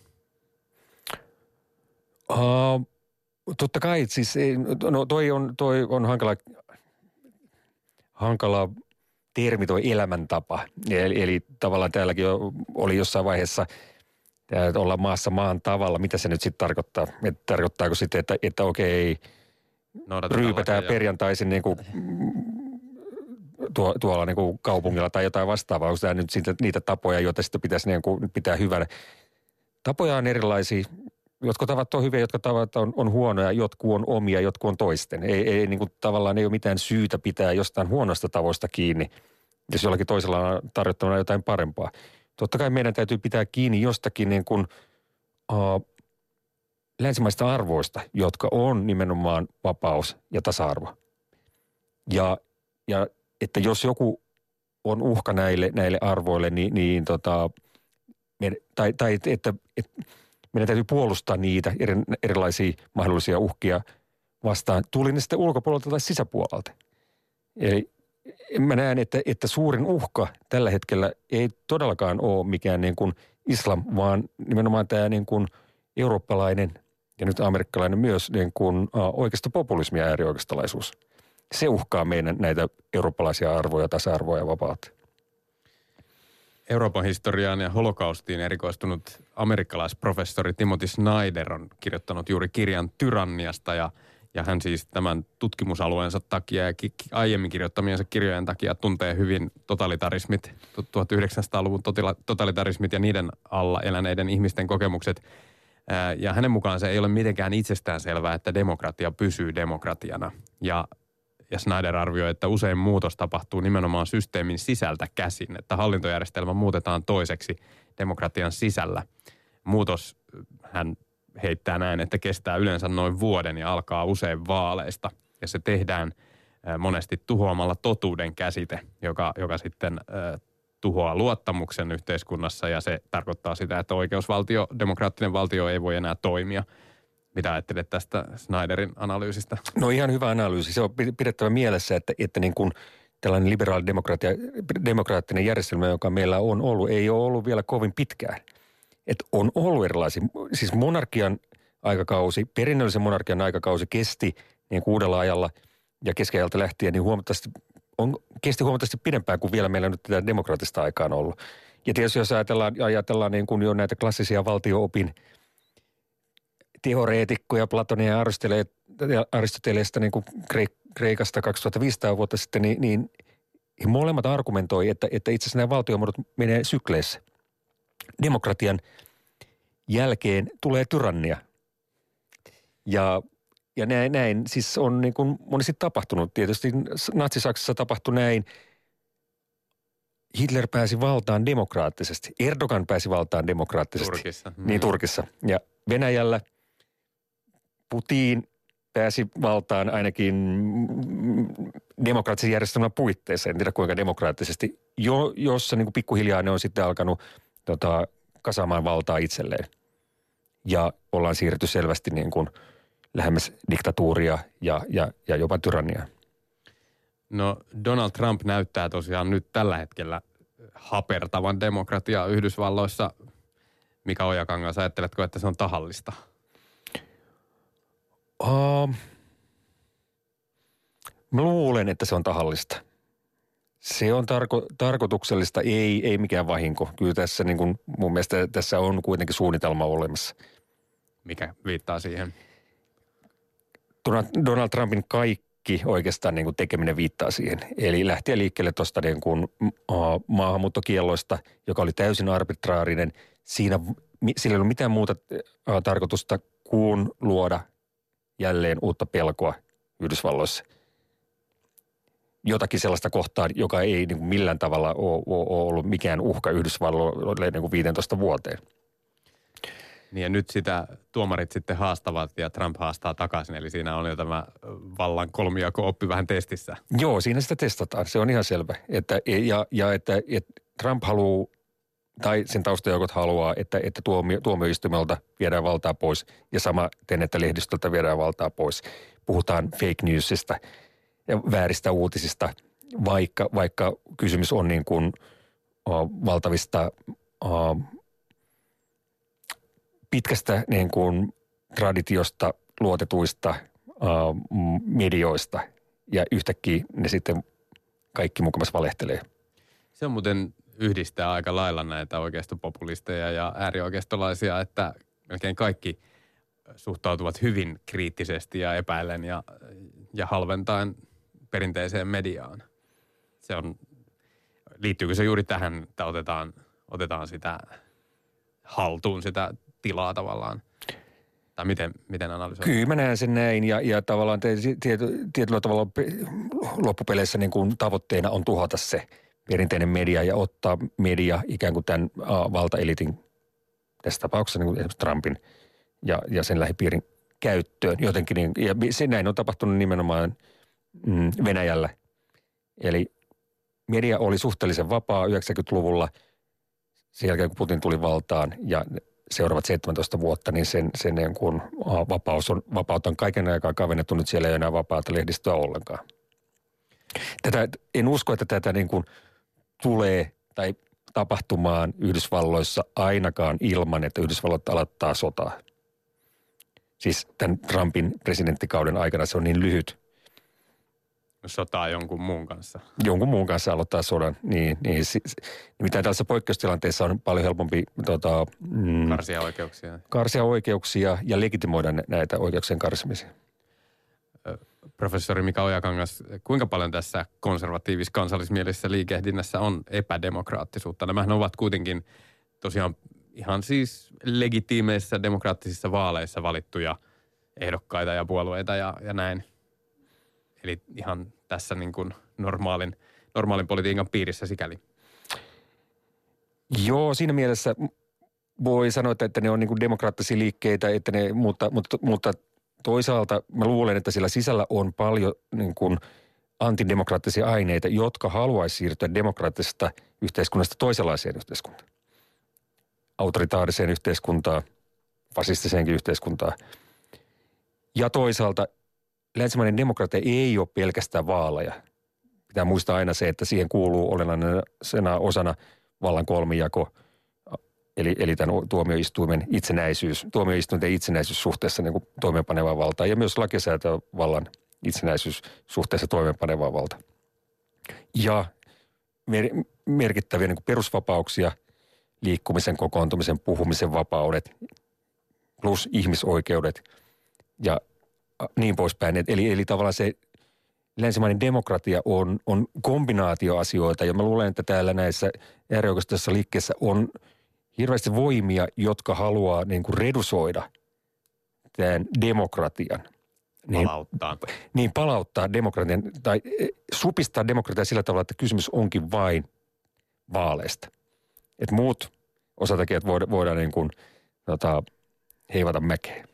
Uh, totta kai, siis no toi on, toi on hankala hankala termi tuo elämäntapa. Eli, eli tavallaan täälläkin oli jossain vaiheessa olla maassa maan tavalla. Mitä se nyt sitten tarkoittaa? Et tarkoittaako sitten, että, että okei, ryypätään perjantaisin niin kuin tuo, tuolla niin kuin kaupungilla tai jotain vastaavaa. Onko tämä nyt siitä, niitä tapoja, joita sitten pitäisi niin kuin pitää hyvänä? Tapoja on erilaisia. Jotkut tavat on hyviä, jotkut tavat on, on huonoja, jotkut on omia, jotkut on toisten. Ei, ei niin kuin, tavallaan ei ole mitään syytä pitää jostain huonosta tavoista kiinni, jos jollakin toisella on tarjottavana jotain parempaa. Totta kai meidän täytyy pitää kiinni jostakin niin kuin, uh, länsimaista arvoista, jotka on nimenomaan vapaus ja tasa-arvo. Ja, ja että jos joku on uhka näille, näille arvoille, niin, niin tota, meidän, tai, tai että... Et, meidän täytyy puolustaa niitä eri, erilaisia mahdollisia uhkia vastaan. Tuli ne sitten ulkopuolelta tai sisäpuolelta. Eli mä näen, että, että suurin uhka tällä hetkellä ei todellakaan ole mikään niin kuin islam, vaan nimenomaan tämä niin kuin eurooppalainen ja nyt amerikkalainen myös niin kuin oikeistopopulismi ja äärioikeistolaisuus. Se uhkaa meidän näitä eurooppalaisia arvoja, tasa-arvoja ja vapautta. Euroopan historiaan ja holokaustiin erikoistunut amerikkalaisprofessori Timothy Snyder on kirjoittanut juuri kirjan tyranniasta ja, ja hän siis tämän tutkimusalueensa takia ja ki- aiemmin kirjoittamiensa kirjojen takia tuntee hyvin totalitarismit, tuhatyhdeksänsataaluvun totalitarismit ja niiden alla eläneiden ihmisten kokemukset. Ja hänen mukaan se ei ole mitenkään itsestäänselvää, että demokratia pysyy demokratiana. Ja Ja Snyder arvioi, että usein muutos tapahtuu nimenomaan systeemin sisältä käsin, että hallintojärjestelmä muutetaan toiseksi demokratian sisällä. Muutos, hän heittää näin, että kestää yleensä noin vuoden ja alkaa usein vaaleista. Ja se tehdään monesti tuhoamalla totuuden käsite, joka, joka sitten äh, tuhoaa luottamuksen yhteiskunnassa. Ja se tarkoittaa sitä, että oikeusvaltio, demokraattinen valtio ei voi enää toimia. Mitä ajattelet tästä Snyderin analyysistä? No ihan hyvä analyysi. Se on pidettävä mielessä, että, että niin kuin tällainen liberaali demokratia, demokraattinen järjestelmä, joka meillä on ollut, ei ole ollut vielä kovin pitkään. Että on ollut erilaisia. Siis monarkian aikakausi, perinnöllisen monarkian aikakausi kesti niin uudella ajalla ja keskiajalta lähtien, niin huomattavasti, on, kesti huomattavasti pidempään kuin vielä meillä nyt tätä demokraattista aikaa on ollut. Ja tietysti jos ajatellaan, ajatellaan niin kuin jo näitä klassisia valtio-opin teoreetikkoja, Platonia ja Aristoteleesta niin kuin Kreikasta kaksituhattaviisisataa vuotta sitten, niin, niin he molemmat argumentoi, että, että itse asiassa nämä valtiomuodot menee sykleissä. Demokratian jälkeen tulee tyrannia. Ja, ja näin, näin siis on niin kuin monesti tapahtunut. Tietysti Natsi-Saksassa tapahtui näin. Hitler pääsi valtaan demokraattisesti. Erdogan pääsi valtaan demokraattisesti. Turkissa. Niin, Turkissa. Ja Venäjällä Putin pääsi valtaan ainakin demokraattisen järjestelmän puitteissa, en tiedä kuinka demokraattisesti, jo, jossa niin kuin pikkuhiljaa ne on sitten alkanut tota, kasaamaan valtaa itselleen. Ja ollaan siirrytty selvästi niin kuin lähemmäs diktatuuria ja, ja, ja jopa tyranniaa. No Donald Trump näyttää tosiaan nyt tällä hetkellä hapertavan demokratiaa Yhdysvalloissa. Mika Ojakangas, ajatteletko, että se on tahallista? Uh, mä luulen, että se on tahallista. Se on tarko- tarkoituksellista, ei, ei mikään vahinko. Kyllä tässä niin kuin, mun mielestä tässä on kuitenkin suunnitelma olemassa. Mikä viittaa siihen? Donald, Donald Trumpin kaikki oikeastaan niin kuin tekeminen viittaa siihen. Eli lähtien liikkeelle tuosta niin kuin, uh, maahanmuuttokielloista, joka oli täysin arbitraarinen. Siinä, sillä ei ole mitään muuta uh, tarkoitusta kuin luoda jälleen uutta pelkoa Yhdysvalloissa. Jotakin sellaista kohtaa, joka ei niin kuin millään tavalla ole, ole, ole ollut mikään uhka Yhdysvalloille niin kuin viisitoista vuoteen. Niin ja nyt sitä tuomarit sitten haastavat ja Trump haastaa takaisin, eli siinä on jo tämä vallan kolmijako-oppi vähän testissä. Joo, siinä sitä testataan, se on ihan selvä. Että, ja ja että, että Trump haluaa, tai sen taustajoukot haluaa, että, että tuomio, tuomioistuimelta viedään valtaa pois ja samaten, että lehdistöltä viedään valtaa pois. Puhutaan fake newsista ja vääristä uutisista, vaikka, vaikka kysymys on niin kuin uh, valtavista uh, pitkästä niin kuin traditiosta luotetuista uh, medioista ja yhtäkkiä ne sitten kaikki mukamas valehtelee. Se on muuten yhdistää aika lailla näitä oikeistopopulisteja ja äärioikeistolaisia, että melkein kaikki suhtautuvat hyvin kriittisesti ja epäillen ja, ja halventaen perinteiseen mediaan. Se on, liittyykö se juuri tähän, että otetaan, otetaan sitä haltuun, sitä tilaa tavallaan? Tai miten, miten analysoidaan? Kyllä mä näen sen näin ja, ja tavallaan te, tietyllä, tietyllä tavalla loppupeleissä niin kuin tavoitteena on tuhota se perinteinen media ja ottaa media ikään kuin tämän valtaelitin, tässä tapauksessa niin kuin esimerkiksi Trumpin ja, ja sen lähipiirin käyttöön jotenkin. Niin, ja se näin on tapahtunut nimenomaan mm, Venäjällä. Eli media oli suhteellisen vapaa yhdeksänkymmentäluvulla sen jälkeen, kun Putin tuli valtaan ja seuraavat seitsemäntoista vuotta, niin sen, sen niin kuin vapaus on, vapautta on kaiken aikaa kavennettu. Nyt siellä ei enää vapaata lehdistöä ollenkaan. Tätä, en usko, että tätä niin kuin tulee tai tapahtumaan Yhdysvalloissa ainakaan ilman, että Yhdysvallat aloittaa sotaa. Siis tämän Trumpin presidenttikauden aikana se on niin lyhyt. Sotaa jonkun muun kanssa. Jonkun muun kanssa aloittaa sodan. Niin, niin, siis, mitä tällaisessa poikkeustilanteessa on paljon helpompi tota, mm, karsia oikeuksia. Karsia oikeuksia ja legitimoida näitä oikeuksien karsimisia. Professori Mika Ojakangas, kuinka paljon tässä konservatiivis kansallismielisessä liikehdinnässä on epädemokraattisuutta? Nämähän ovat kuitenkin tosiaan ihan siis legitiimeissä demokraattisissa vaaleissa valittuja ehdokkaita ja puolueita ja, ja näin. Eli ihan tässä niin kuin normaalin, normaalin politiikan piirissä sikäli. Joo, siinä mielessä voi sanoa, että ne on niin kuin demokraattisia liikkeitä, että ne, mutta, mutta, mutta toisaalta mä luulen, että siellä sisällä on paljon niin kuin antidemokraattisia aineita, jotka haluaisi siirtyä demokraattisesta yhteiskunnasta toisenlaiseen yhteiskuntaan. Autoritaariseen yhteiskuntaan, fasistiseenkin yhteiskuntaan. Ja toisaalta länsimainen demokratia ei ole pelkästään vaaleja. Pitää muistaa aina se, että siihen kuuluu olennaisena osana vallan kolmijako, eli, eli tämän tuomioistuimen itsenäisyys, tuomioistuinten itsenäisyys suhteessa niin kuin toimeenpanevaan valtaan ja myös lakisäätävän vallan itsenäisyys suhteessa toimeenpanevaan valtaan. Ja mer- merkittäviä niin kuin perusvapauksia, liikkumisen, kokoontumisen, puhumisen vapaudet, plus ihmisoikeudet ja niin poispäin. Eli, eli tavallaan se länsimainen demokratia on, on kombinaatioasioita, ja mä luulen, että täällä näissä äärioikeistossa liikkeessä on hirveästi voimia, jotka haluaa niin kuin redusoida tämän demokratian. Niin, palauttaa. Niin, palauttaa demokratian, tai supistaa demokratiaa sillä tavalla, että kysymys onkin vain vaaleista. Että muut osatekijät voidaan, voidaan niin kuin tota, heivata mäkeen.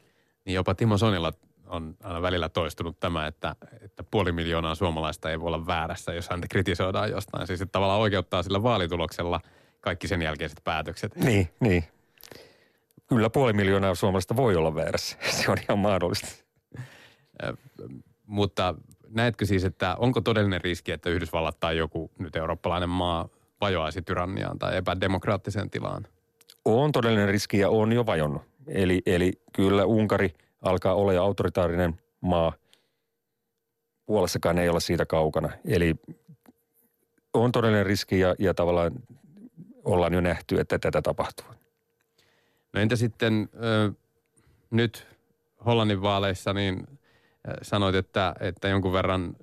Niin jopa Timo Soinilla on aina välillä toistunut tämä, että, että puoli miljoonaa suomalaista ei voi olla väärässä, jos häntä kritisoidaan jostain. Siis että tavallaan oikeuttaa sillä vaalituloksella kaikki sen jälkeiset päätökset. Niin, niin. Kyllä puoli miljoonaa suomalaista voi olla väärässä. Se on ihan mahdollista. Mutta näetkö siis, että onko todellinen riski, että Yhdysvallat tai joku nyt eurooppalainen maa vajoaisi tyranniaan tai epädemokraattiseen tilaan? On todellinen riski ja on jo vajonnut. Eli, eli kyllä Unkari alkaa olla jo autoritaarinen maa. Puolessakaan ei ole siitä kaukana. Eli on todellinen riski ja, ja tavallaan ollaan jo nähty, että tätä tapahtuu. No entä sitten äh, nyt Hollannin vaaleissa niin äh, sanoit, että, että jonkun verran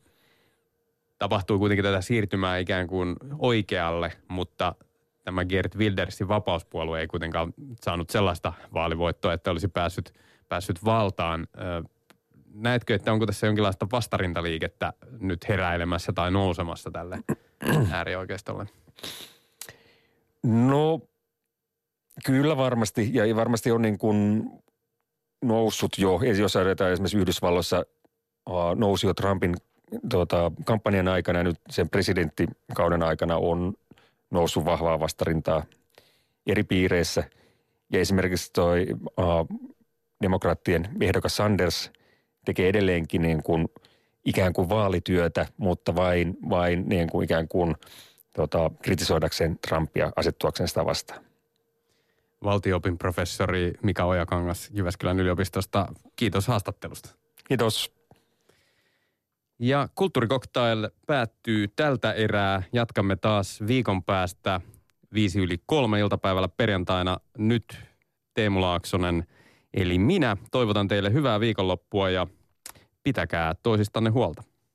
tapahtuu kuitenkin tätä siirtymää ikään kuin oikealle, mutta tämä Geert Wildersin vapauspuolue ei kuitenkaan saanut sellaista vaalivoittoa, että olisi päässyt, päässyt valtaan. Näetkö, että onko tässä jonkinlaista vastarintaliikettä nyt heräilemässä tai nousemassa tälle äärioikeistolle? No, kyllä varmasti. Ja varmasti on niin kuin noussut jo, jos ajatellaan esimerkiksi Yhdysvalloissa, nousi jo Trumpin Tuota, kampanjan aikana, nyt sen presidenttikauden aikana on noussut vahvaa vastarintaa eri piireissä. Ja esimerkiksi toi äh, demokraattien ehdokas Sanders tekee edelleenkin niin kuin ikään kuin vaalityötä, mutta vain, vain niin kuin ikään kuin tuota, kritisoidakseen Trumpia, asettuakseen sitä vastaan. Valtio-opin professori Mika Ojakangas Jyväskylän yliopistosta, kiitos haastattelusta. Kiitos. Ja KulttuuriCocktail päättyy tältä erää. Jatkamme taas viikon päästä viisi yli kolme iltapäivällä perjantaina. Nyt Teemu Laaksonen, eli minä, toivotan teille hyvää viikonloppua ja pitäkää toisistanne huolta.